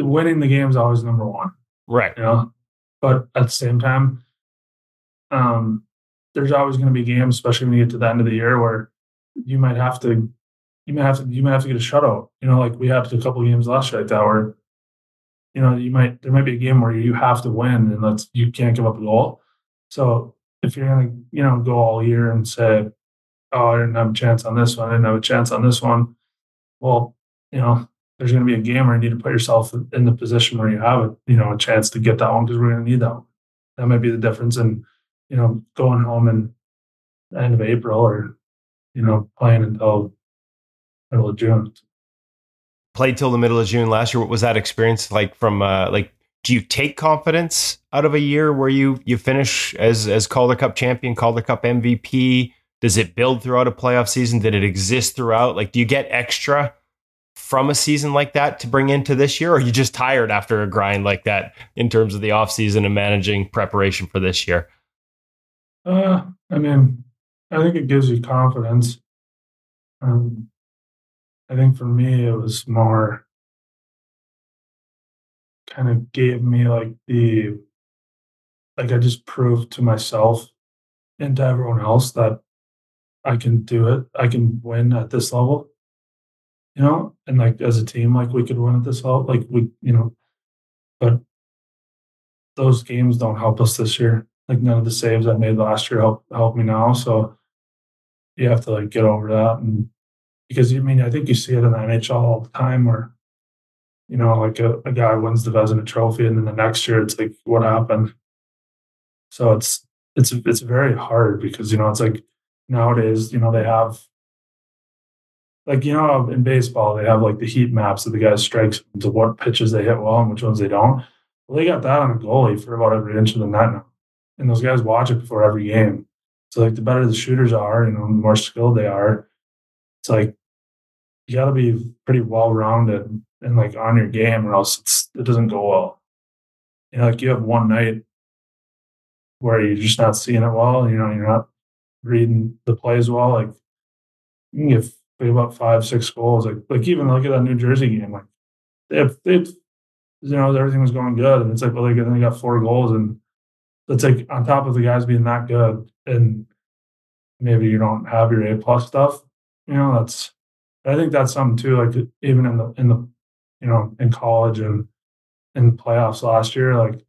winning the game is always number one. Right. You know? But at the same time, um, there's always going to be games, especially when you get to the end of the year, where you might have to, you might have to, you might have to get a shutout. You know, like we had a couple of games last year like that where, you know, you might, there might be a game where you have to win and that's, you can't give up a goal. So if you're going to, you know, go all year and say, oh, I didn't have a chance on this one, I didn't have a chance on this one. Well, you know, there's going to be a game where you need to put yourself in the position where you have a, you know, a chance to get that one because we're going to need that one. That might be the difference in, you know, going home in the end of April or, you know, playing until middle of June. Played till the middle of June last year. What was that experience like from, uh, like, do you take confidence out of a year where you, you finish as, as Calder Cup champion, Calder Cup M V P? Does it build throughout a playoff season? Did it exist throughout? Like, do you get extra from a season like that to bring into this year, or are you just tired after a grind like that in terms of the off season and managing preparation for this year? Uh, I mean, I think it gives you confidence. Um, I think for me, it was more kind of gave me like the, like I just proved to myself and to everyone else that I can do it. I can win at this level. You know, and like as a team, like we could win at this all, like we, you know, but those games don't help us this year. Like none of the saves I made last year help help me now. So you have to like get over that, and because I mean I think you see it in the N H L all the time where you know like a, a guy wins the Vezina Trophy, and then the next year it's like what happened. So it's it's it's very hard because you know it's like nowadays you know they have. Like, you know, in baseball, they have like the heat maps of the guys' strikes to what pitches they hit well and which ones they don't. Well, they got that on a goalie for about every inch of the net now. And those guys watch it before every game. So, like, the better the shooters are, you know, the more skilled they are, it's like you got to be pretty well rounded and like on your game or else it's, it doesn't go well. You know, like you have one night where you're just not seeing it well, you know, you're not reading the plays well. Like, you can get. We have about five, six goals. Like, like even look at that New Jersey game. Like, they, have, they, have, you know, everything was going good, and it's like, well, they then they got four goals, and it's like on top of the guys being that good, and maybe you don't have your A plus stuff. You know, that's. I think that's something too. Like even in the in the, you know, in college and in playoffs last year, like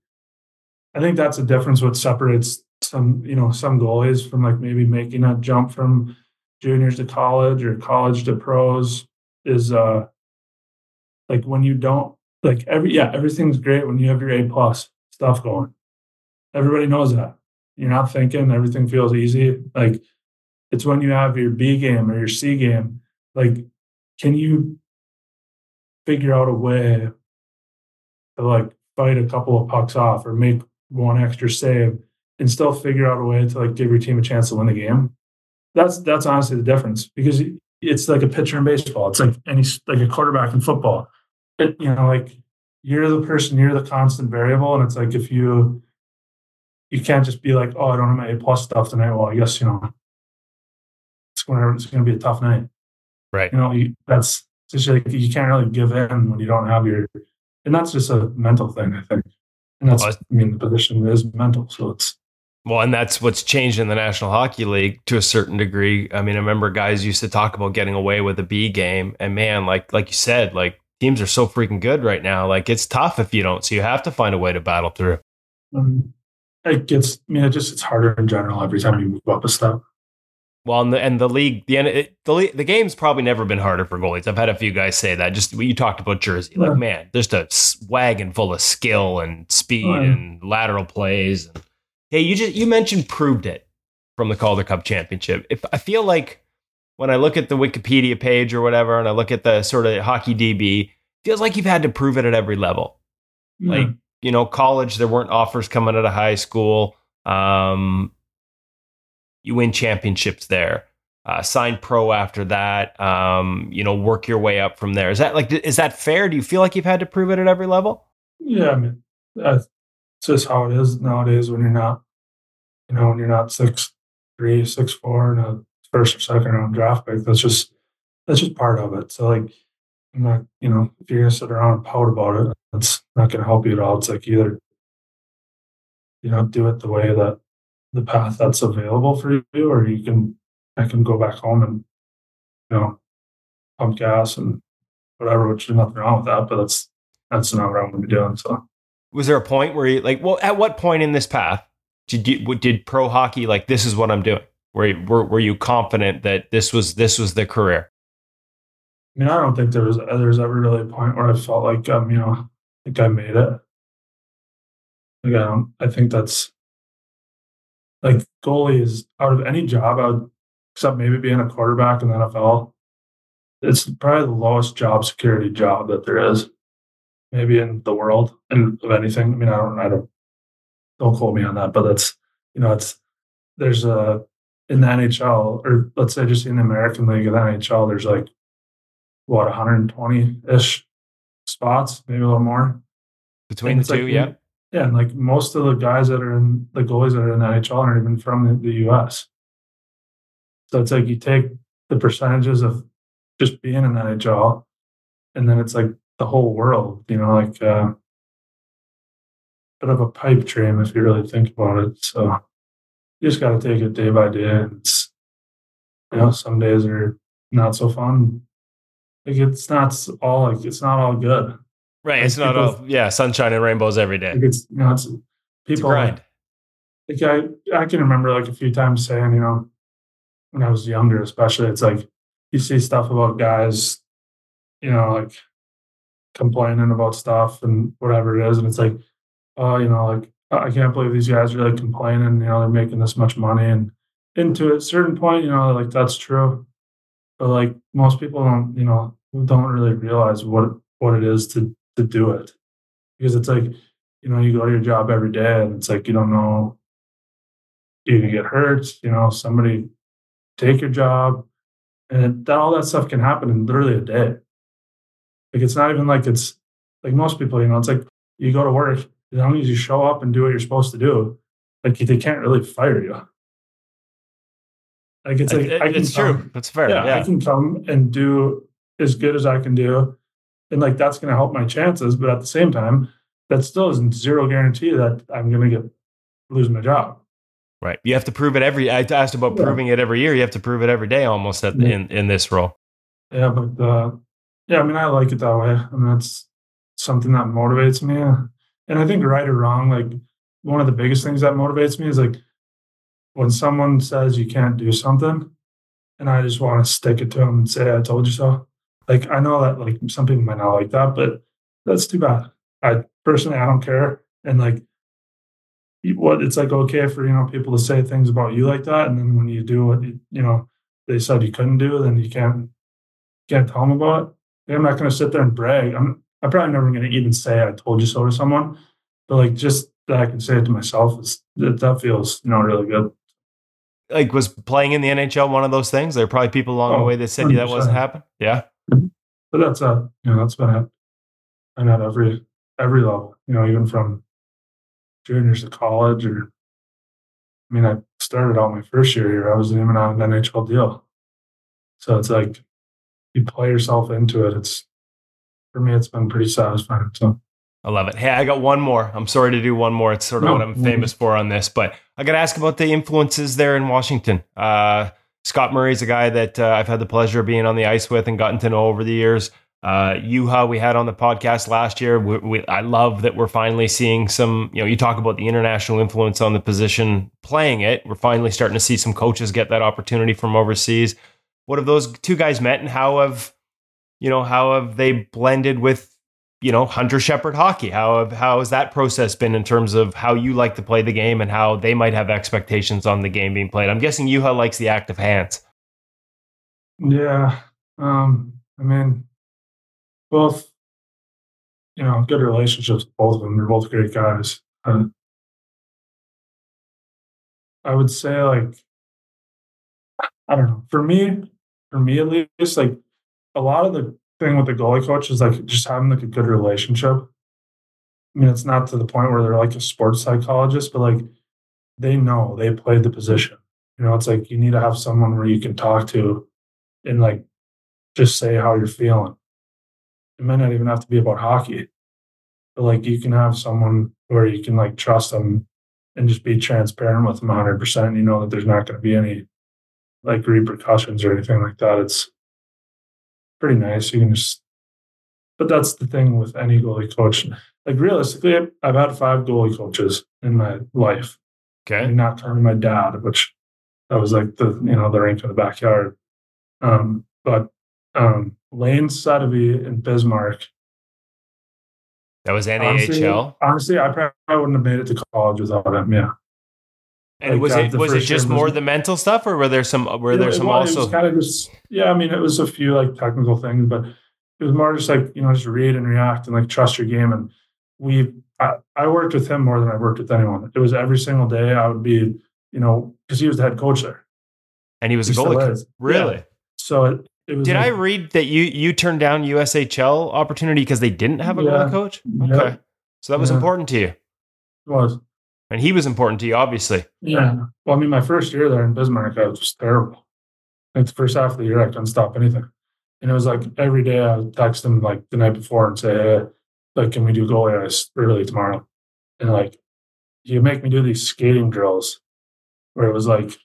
I think that's a difference. What separates some, you know, some goalies from like maybe making a jump from. Juniors to college or college to pros is uh like when you don't like every yeah everything's great when you have your A plus stuff going. Everybody knows that you're not thinking, everything feels easy. Like it's when you have your B game or your C game. Like, can you figure out a way to like fight a couple of pucks off or make one extra save and still figure out a way to like give your team a chance to win the game? That's that's honestly the difference because it's like a pitcher in baseball. It's like any like a quarterback in football. It, you know, like you're the person, you're the constant variable. And it's like, if you, you can't just be like, oh, I don't have my A plus stuff tonight. Well, I guess, you know, it's going to, it's going to be a tough night. Right. You know, you, that's just like, you can't really give in when you don't have your, and that's just a mental thing, I think. And that's, well, I mean, the position is mental. So it's. Well, and that's what's changed in the National Hockey League to a certain degree. I mean, I remember guys used to talk about getting away with a B game, and man, like, like you said, like, teams are so freaking good right now. Like, it's tough if you don't, so you have to find a way to battle through. Um, it gets, I mean, it just, it's harder in general every time you move up a step. Well, and the, and the league, the it, the the game's probably never been harder for goalies. I've had a few guys say that. Just you talked about Jersey, yeah. Like, man, there's a wagon full of skill and speed right. and lateral plays. And, hey, you just you mentioned proved it from the Calder Cup championship. If I feel like. When I look at the Wikipedia page or whatever, and I look at the sort of hockey D B, it feels like you've had to prove it at every level. Yeah. Like, you know, college, there weren't offers coming out of high school. Um, you win championships there. Uh, sign pro after that. Um, you know, work your way up from there. Is that like, is that fair? Do you feel like you've had to prove it at every level? Yeah, I mean, that's just how it is nowadays. When you're not, you know, when you're not six three, six four, and a first or second round draft pick, that's just that's just part of it. So like, I'm not, you know, if you're gonna sit around and pout about it, that's not gonna help you at all. It's like, either, you know, do it the way that the path that's available for you, or you can I can go back home and, you know, pump gas and whatever, which is nothing wrong with that, but that's that's not what I'm gonna be doing. So was there a point where you like, well, at what point in this path did you did pro hockey like, this is what I'm doing? Were you, were, were you confident that this was this was the career? I mean, I don't think there was there's ever really a point where I felt like um, you know, I think I made it. Like, I don't, I think that's like, goalie is out of any job, I would, except maybe being a quarterback in the N F L. It's probably the lowest job security job that there is, maybe in the world, and of anything. I mean, I don't, I don't, don't quote me on that, but that's, you know, it's there's a. In the N H L, or let's say just in the American League of the N H L, there's like, what, one hundred twenty-ish spots, maybe a little more. Between the two, like, yeah. Yeah, and like most of the guys that are in, the goalies that are in the N H L aren't even from the, the U S. So it's like, you take the percentages of just being in the N H L, and then it's like the whole world, you know, like a bit of a pipe dream if you really think about it, so... You just got to take it day by day. It's, you know, some days are not so fun. Like, it's not all like it's not all good. Right. Like, it's not all yeah, sunshine and rainbows every day. Like, it's, you know, it's people, it's a grind. Like, like I, I can remember like a few times saying, you know, when I was younger, especially, it's like you see stuff about guys, you know, like complaining about stuff and whatever it is, and it's like, oh, you know, like, I can't believe these guys are like complaining, you know, they're making this much money. And into a certain point, you know, like, that's true. But like, most people don't, you know, don't really realize what, what it is to, to do it. Because it's like, you know, you go to your job every day and it's like, you don't know, you can get hurt, you know, somebody take your job, and that, all that stuff can happen in literally a day. Like, it's not even like it's like most people, you know, it's like you go to work. As long as you show up and do what you're supposed to do, like, they can't really fire you. Like, it's like, it, I can it's come, true. That's fair. Yeah, yeah, I can come and do as good as I can do, and like, that's going to help my chances. But at the same time, that still isn't zero guarantee that I'm going to get lose my job. Right. You have to prove it every. I asked about yeah. proving it every year. You have to prove it every day, almost at the, yeah. in in this role. Yeah, but uh, yeah, I mean, I like it that way. I mean, that's something that motivates me. And I think, right or wrong, like, one of the biggest things that motivates me is like, when someone says you can't do something, and I just want to stick it to them and say, I told you so. Like, I know that like some people might not like that, but that's too bad. I personally, I don't care. And like, what it's like, okay for, you know, people to say things about you like that. And then when you do what, you, you know, they said you couldn't do, then you can't, can't tell them about it. I'm not going to sit there and brag. I'm I'm probably never going to even say I told you so to someone, but like, just that I can say it to myself, is that, that feels, you know, really good. Like, was playing in the N H L one of those things? There are probably people along oh, the way that said one hundred percent. That wasn't happening. Yeah. But that's, uh, you know, that's been, I not every, every level, you know, even from juniors to college. Or, I mean, I started out my first year here, I wasn't even on an N H L deal. So it's like you play yourself into it. It's, for me, it's been pretty satisfying. So I love it. Hey, I got one more. I'm sorry to do one more. It's sort of no, what I'm no. famous for on this, but I got to ask about the influences there in Washington. Uh, Scott Murray's a guy that uh, I've had the pleasure of being on the ice with and gotten to know over the years. Uh, Juha, we had on the podcast last year. We, we, I love that we're finally seeing some, you know, you talk about the international influence on the position playing it. We're finally starting to see some coaches get that opportunity from overseas. What have those two guys met, and how have, you know, how have they blended with, you know, Hunter Sheppard hockey? How have, how has that process been in terms of how you like to play the game and how they might have expectations on the game being played? I'm guessing Juha likes the active hands. Yeah. Um, I mean, both, you know, good relationships with both of them. They're both great guys. And I would say, like, I don't know. For me, for me at least, like, a lot of the thing with the goalie coach is like just having like a good relationship. I mean, it's not to the point where they're like a sports psychologist, but like they know they played the position. You know, it's like you need to have someone where you can talk to and like just say how you're feeling. It may not even have to be about hockey, but like you can have someone where you can like trust them and just be transparent with them one hundred percent. You know that there's not going to be any like repercussions or anything like that. It's pretty nice. You can just, but that's the thing with any goalie coach. Like realistically, I've had five goalie coaches in my life. Okay, and not counting my dad, which that was like the you know the rink in the backyard. Um, but um, Lane Sedavy and Bismarck. That was N A H L. Honestly, honestly, I probably wouldn't have made it to college without him. Yeah. And like was it was it just more was, the mental stuff, or were there some were there some well, also? It was kind of just, yeah, I mean, it was a few like technical things, but it was more just like you know just read and react and like trust your game. And we, I, I worked with him more than I worked with anyone. It was every single day. I would be you know because he was the head coach there, and he was he a goalie coach. Really? Yeah. So it, it was. Did like, I read that you you turned down U S H L opportunity because they didn't have a yeah, goalie coach? Okay, yeah. So that was yeah. important to you. It was. And he was important to you, obviously. Yeah. Well, I mean, my first year there in Bismarck, I was just terrible. Like the first half of the year, I couldn't stop anything. And it was like every day I would text him like the night before and say, hey, like, can we do goalie ice early tomorrow? And like, he would make me do these skating drills where it was like,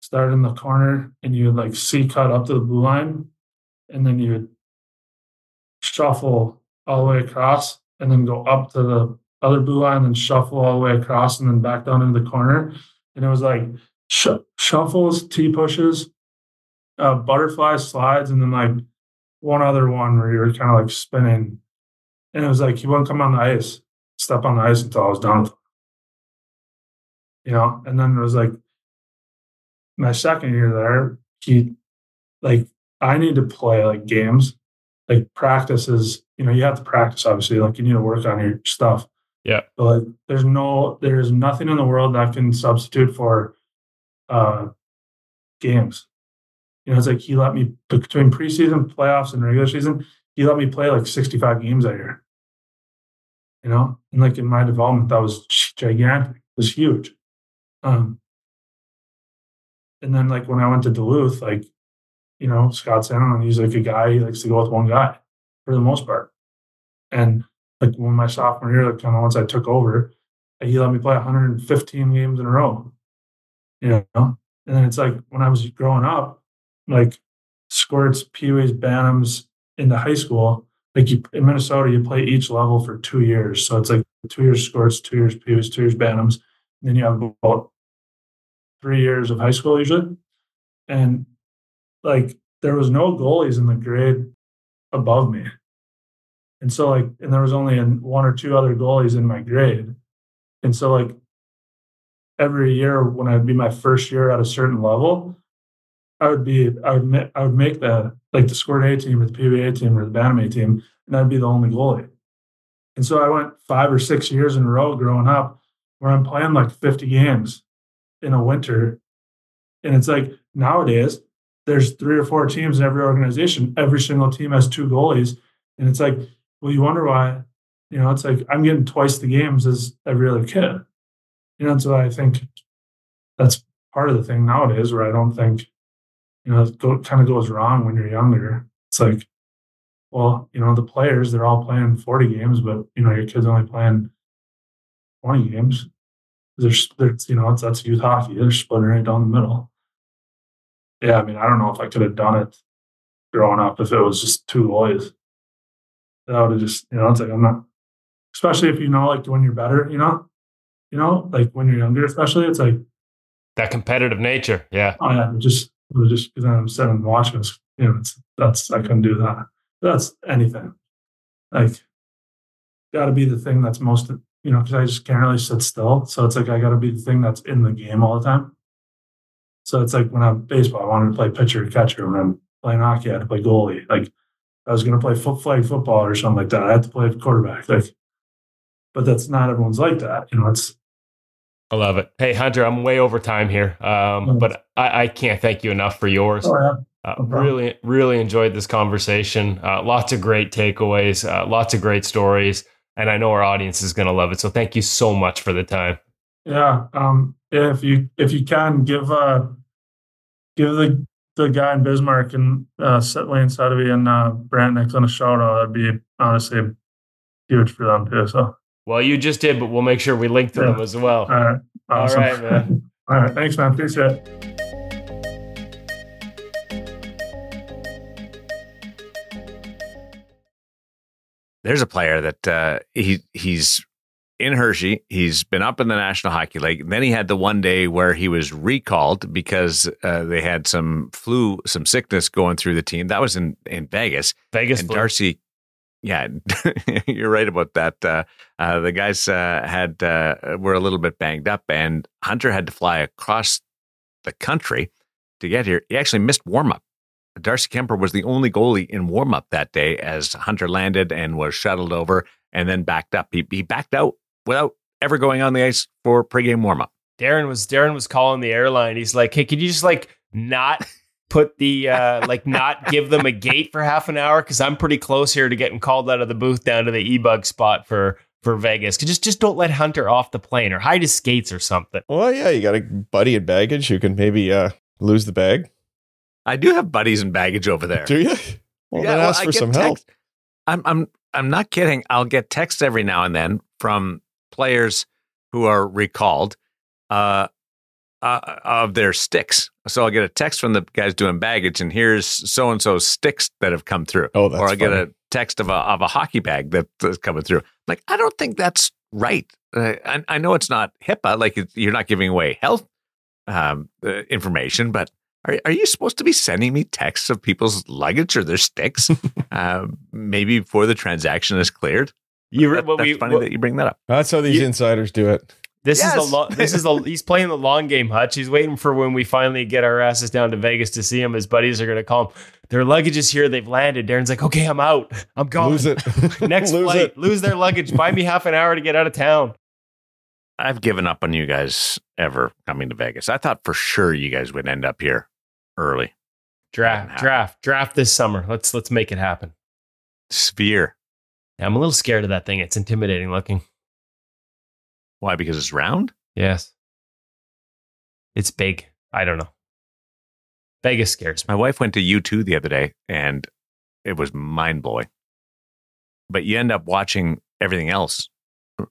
start in the corner and you would like C cut up to the blue line. And then you would shuffle all the way across and then go up to the other blue line and shuffle all the way across and then back down into the corner. And it was like sh- shuffles, T pushes, uh, butterfly slides, and then like one other one where you were kind of like spinning. And it was like, he wouldn't come on the ice, step on the ice until I was done with him. You know? And then it was like my second year there, he like, I need to play like games, like practices, you know, you have to practice, obviously, like you need to work on your stuff. Yeah. But there's no, there's nothing in the world that can substitute for uh, games. You know, it's like he let me, between preseason, playoffs, and regular season, he let me play like sixty-five games that year. You know, and like in my development, that was gigantic. It was huge. Um, and then like when I went to Duluth, like, you know, Scott Sanderman, he's like a guy, he likes to go with one guy for the most part. And like when my sophomore year, like kind of once I took over, he let me play one hundred fifteen games in a row, you know? And then it's like when I was growing up, like squirts, peewees, bantams into high school, like you, in Minnesota, you play each level for two years. So it's like two years squirts, two years peewees, two years bantams. And then you have about three years of high school usually. And like there was no goalies in the grade above me. And so, like, and there was only one or two other goalies in my grade. And so, like, every year when I'd be my first year at a certain level, I would be, I would, ma- I would make the, like, the squad A team or the P B A team or the Bantam A team, and I'd be the only goalie. And so I went five or six years in a row growing up where I'm playing, like, fifty games in a winter. And it's like, nowadays, there's three or four teams in every organization. Every single team has two goalies. And it's like, well, you wonder why You know, it's like I'm getting twice the games as every other kid. You know, so I think that's part of the thing nowadays where I don't think, you know, it go, kind of goes wrong when you're younger. It's like, well, you know, the players, they're all playing forty games, but, you know, your kid's only playing twenty games. There's, there's you know, it's, that's youth hockey. They're splitting right down the middle. Yeah, I mean, I don't know if I could have done it growing up if it was just two boys. That would have just, you know, it's like I'm not, especially if you know, like when you're better, you know, you know, like when you're younger, especially, it's like that competitive nature. Yeah. Oh, yeah. Just, just because I'm sitting and watching this, you know, it's, that's, I couldn't do that. That's anything. Like, got to be the thing that's most, you know, because I just can't really sit still. So it's like I got to be the thing that's in the game all the time. So it's like when I'm baseball, I wanted to play pitcher, catcher. When I'm playing hockey, I had to play goalie. Like, I was going to play foot flag football or something like that. I had to play quarterback. Like, but that's not everyone's like that. You know, it's. I love it. Hey, Hunter, I'm way over time here, um, but I, I can't thank you enough for yours. Oh, yeah. Uh, really, really enjoyed this conversation. Uh, lots of great takeaways, uh, lots of great stories, and I know our audience is going to love it. So thank you so much for the time. Yeah. Um, if you if you can give uh, give the the guy in Bismarck and uh, Lane Sotovy and uh, Brant Nicklin a shout out, that'd be honestly huge for them too. So. Well, you just did, but we'll make sure we link to yeah. them as well. All right. Awesome. All right, man. All right. Thanks, man. Appreciate it. There's a player that uh, he he's in Hershey. He's been up in the National Hockey League. And then he had the one day where he was recalled because uh, they had some flu, some sickness going through the team. That was in, in Vegas. Vegas and flu. Darcy. Yeah, you're right about that. Uh, uh, the guys uh, had uh, were a little bit banged up, and Hunter had to fly across the country to get here. He actually missed warm up. Darcy Kemper was the only goalie in warm-up that day as Hunter landed and was shuttled over and then backed up. He, he backed out without ever going on the ice for pregame warm-up. Darren was Darren was calling the airline. He's like, hey, could you just like not put the, uh, like not give them a gate for half an hour? Because I'm pretty close here to getting called out of the booth down to the e-bug spot for for Vegas. Cause just, just don't let Hunter off the plane or hide his skates or something. Well, yeah, you got a buddy and baggage who can maybe uh, lose the bag. I do have buddies and baggage over there. Do you? Well, yeah, then well, ask for I get some text. Help. I'm, I'm, I'm not kidding. I'll get texts every now and then from players who are recalled uh, uh, of their sticks. So I'll get a text from the guys doing baggage, and here's so and so's sticks that have come through. Oh, that's or I'll funny. Get a text of a of a hockey bag that, that's coming through. Like, I don't think that's right. Uh, I, I know it's not HIPAA. Like, it, you're not giving away health um, uh, information, but. Are are you supposed to be sending me texts of people's luggage or their sticks? uh, maybe before the transaction is cleared. You re- that, well, that's we, funny well, that you bring that up. That's how these you, insiders do it. This yes. is the lo- this is the he's playing the long game, Hutch. He's waiting for when we finally get our asses down to Vegas to see him. His buddies are going to call him. Their luggage is here. They've landed. Darren's like, okay, I'm out. I'm gone. Lose it. Next lose flight. It. Lose their luggage. Buy me half an hour to get out of town. I've given up on you guys ever coming to Vegas. I thought for sure you guys would end up here. Early draft, draft, draft this summer. Let's let's make it happen. Sphere. Yeah, I'm a little scared of that thing. It's intimidating looking. Why? Because it's round? Yes. It's big. I don't know. Vegas scares me. My wife went to U two the other day, and it was mind blowing. But you end up watching everything else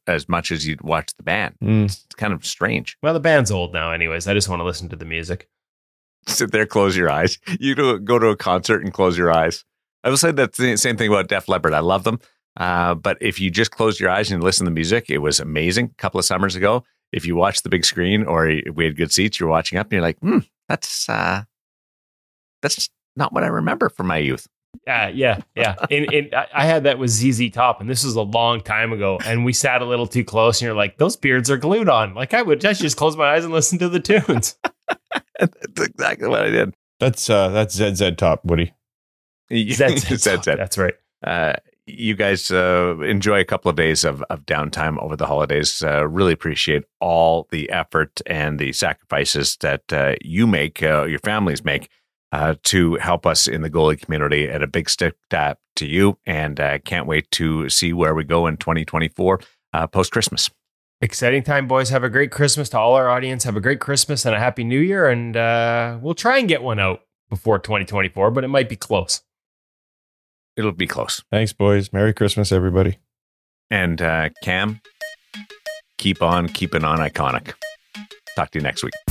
as much as you'd watch the band. Mm. It's kind of strange. Well, the band's old now, anyways. I just want to listen to the music. Sit there, close your eyes. You do, go to a concert and close your eyes. I will say that the same thing about Def Leppard. I love them. Uh, but if you just close your eyes and listen to the music, it was amazing. A couple of summers ago, if you watch the big screen or we had good seats, you're watching up and you're like, hmm, that's uh, that's not what I remember from my youth. Uh, yeah, yeah. and, and I had that with Z Z Top, and this was a long time ago. And we sat a little too close, and you're like, those beards are glued on. Like, I would just, just close my eyes and listen to the tunes. That's exactly what I did. That's uh, that's Z Z Top, Woody. Z Z, Z Z. Top. That's right. Uh, you guys uh, enjoy a couple of days of, of downtime over the holidays. Uh, really appreciate all the effort and the sacrifices that uh, you make, uh, your families make uh, to help us in the goalie community. And a big step to you. And I uh, can't wait to see where we go in twenty twenty-four uh, post-Christmas. Exciting time, boys. Have a great Christmas to all our audience. Have a great Christmas and a happy new year. And uh, we'll try and get one out before twenty twenty-four, but it might be close. It'll be close. Thanks, boys. Merry Christmas, everybody. And uh, Cam, keep on keeping on iconic. Talk to you next week.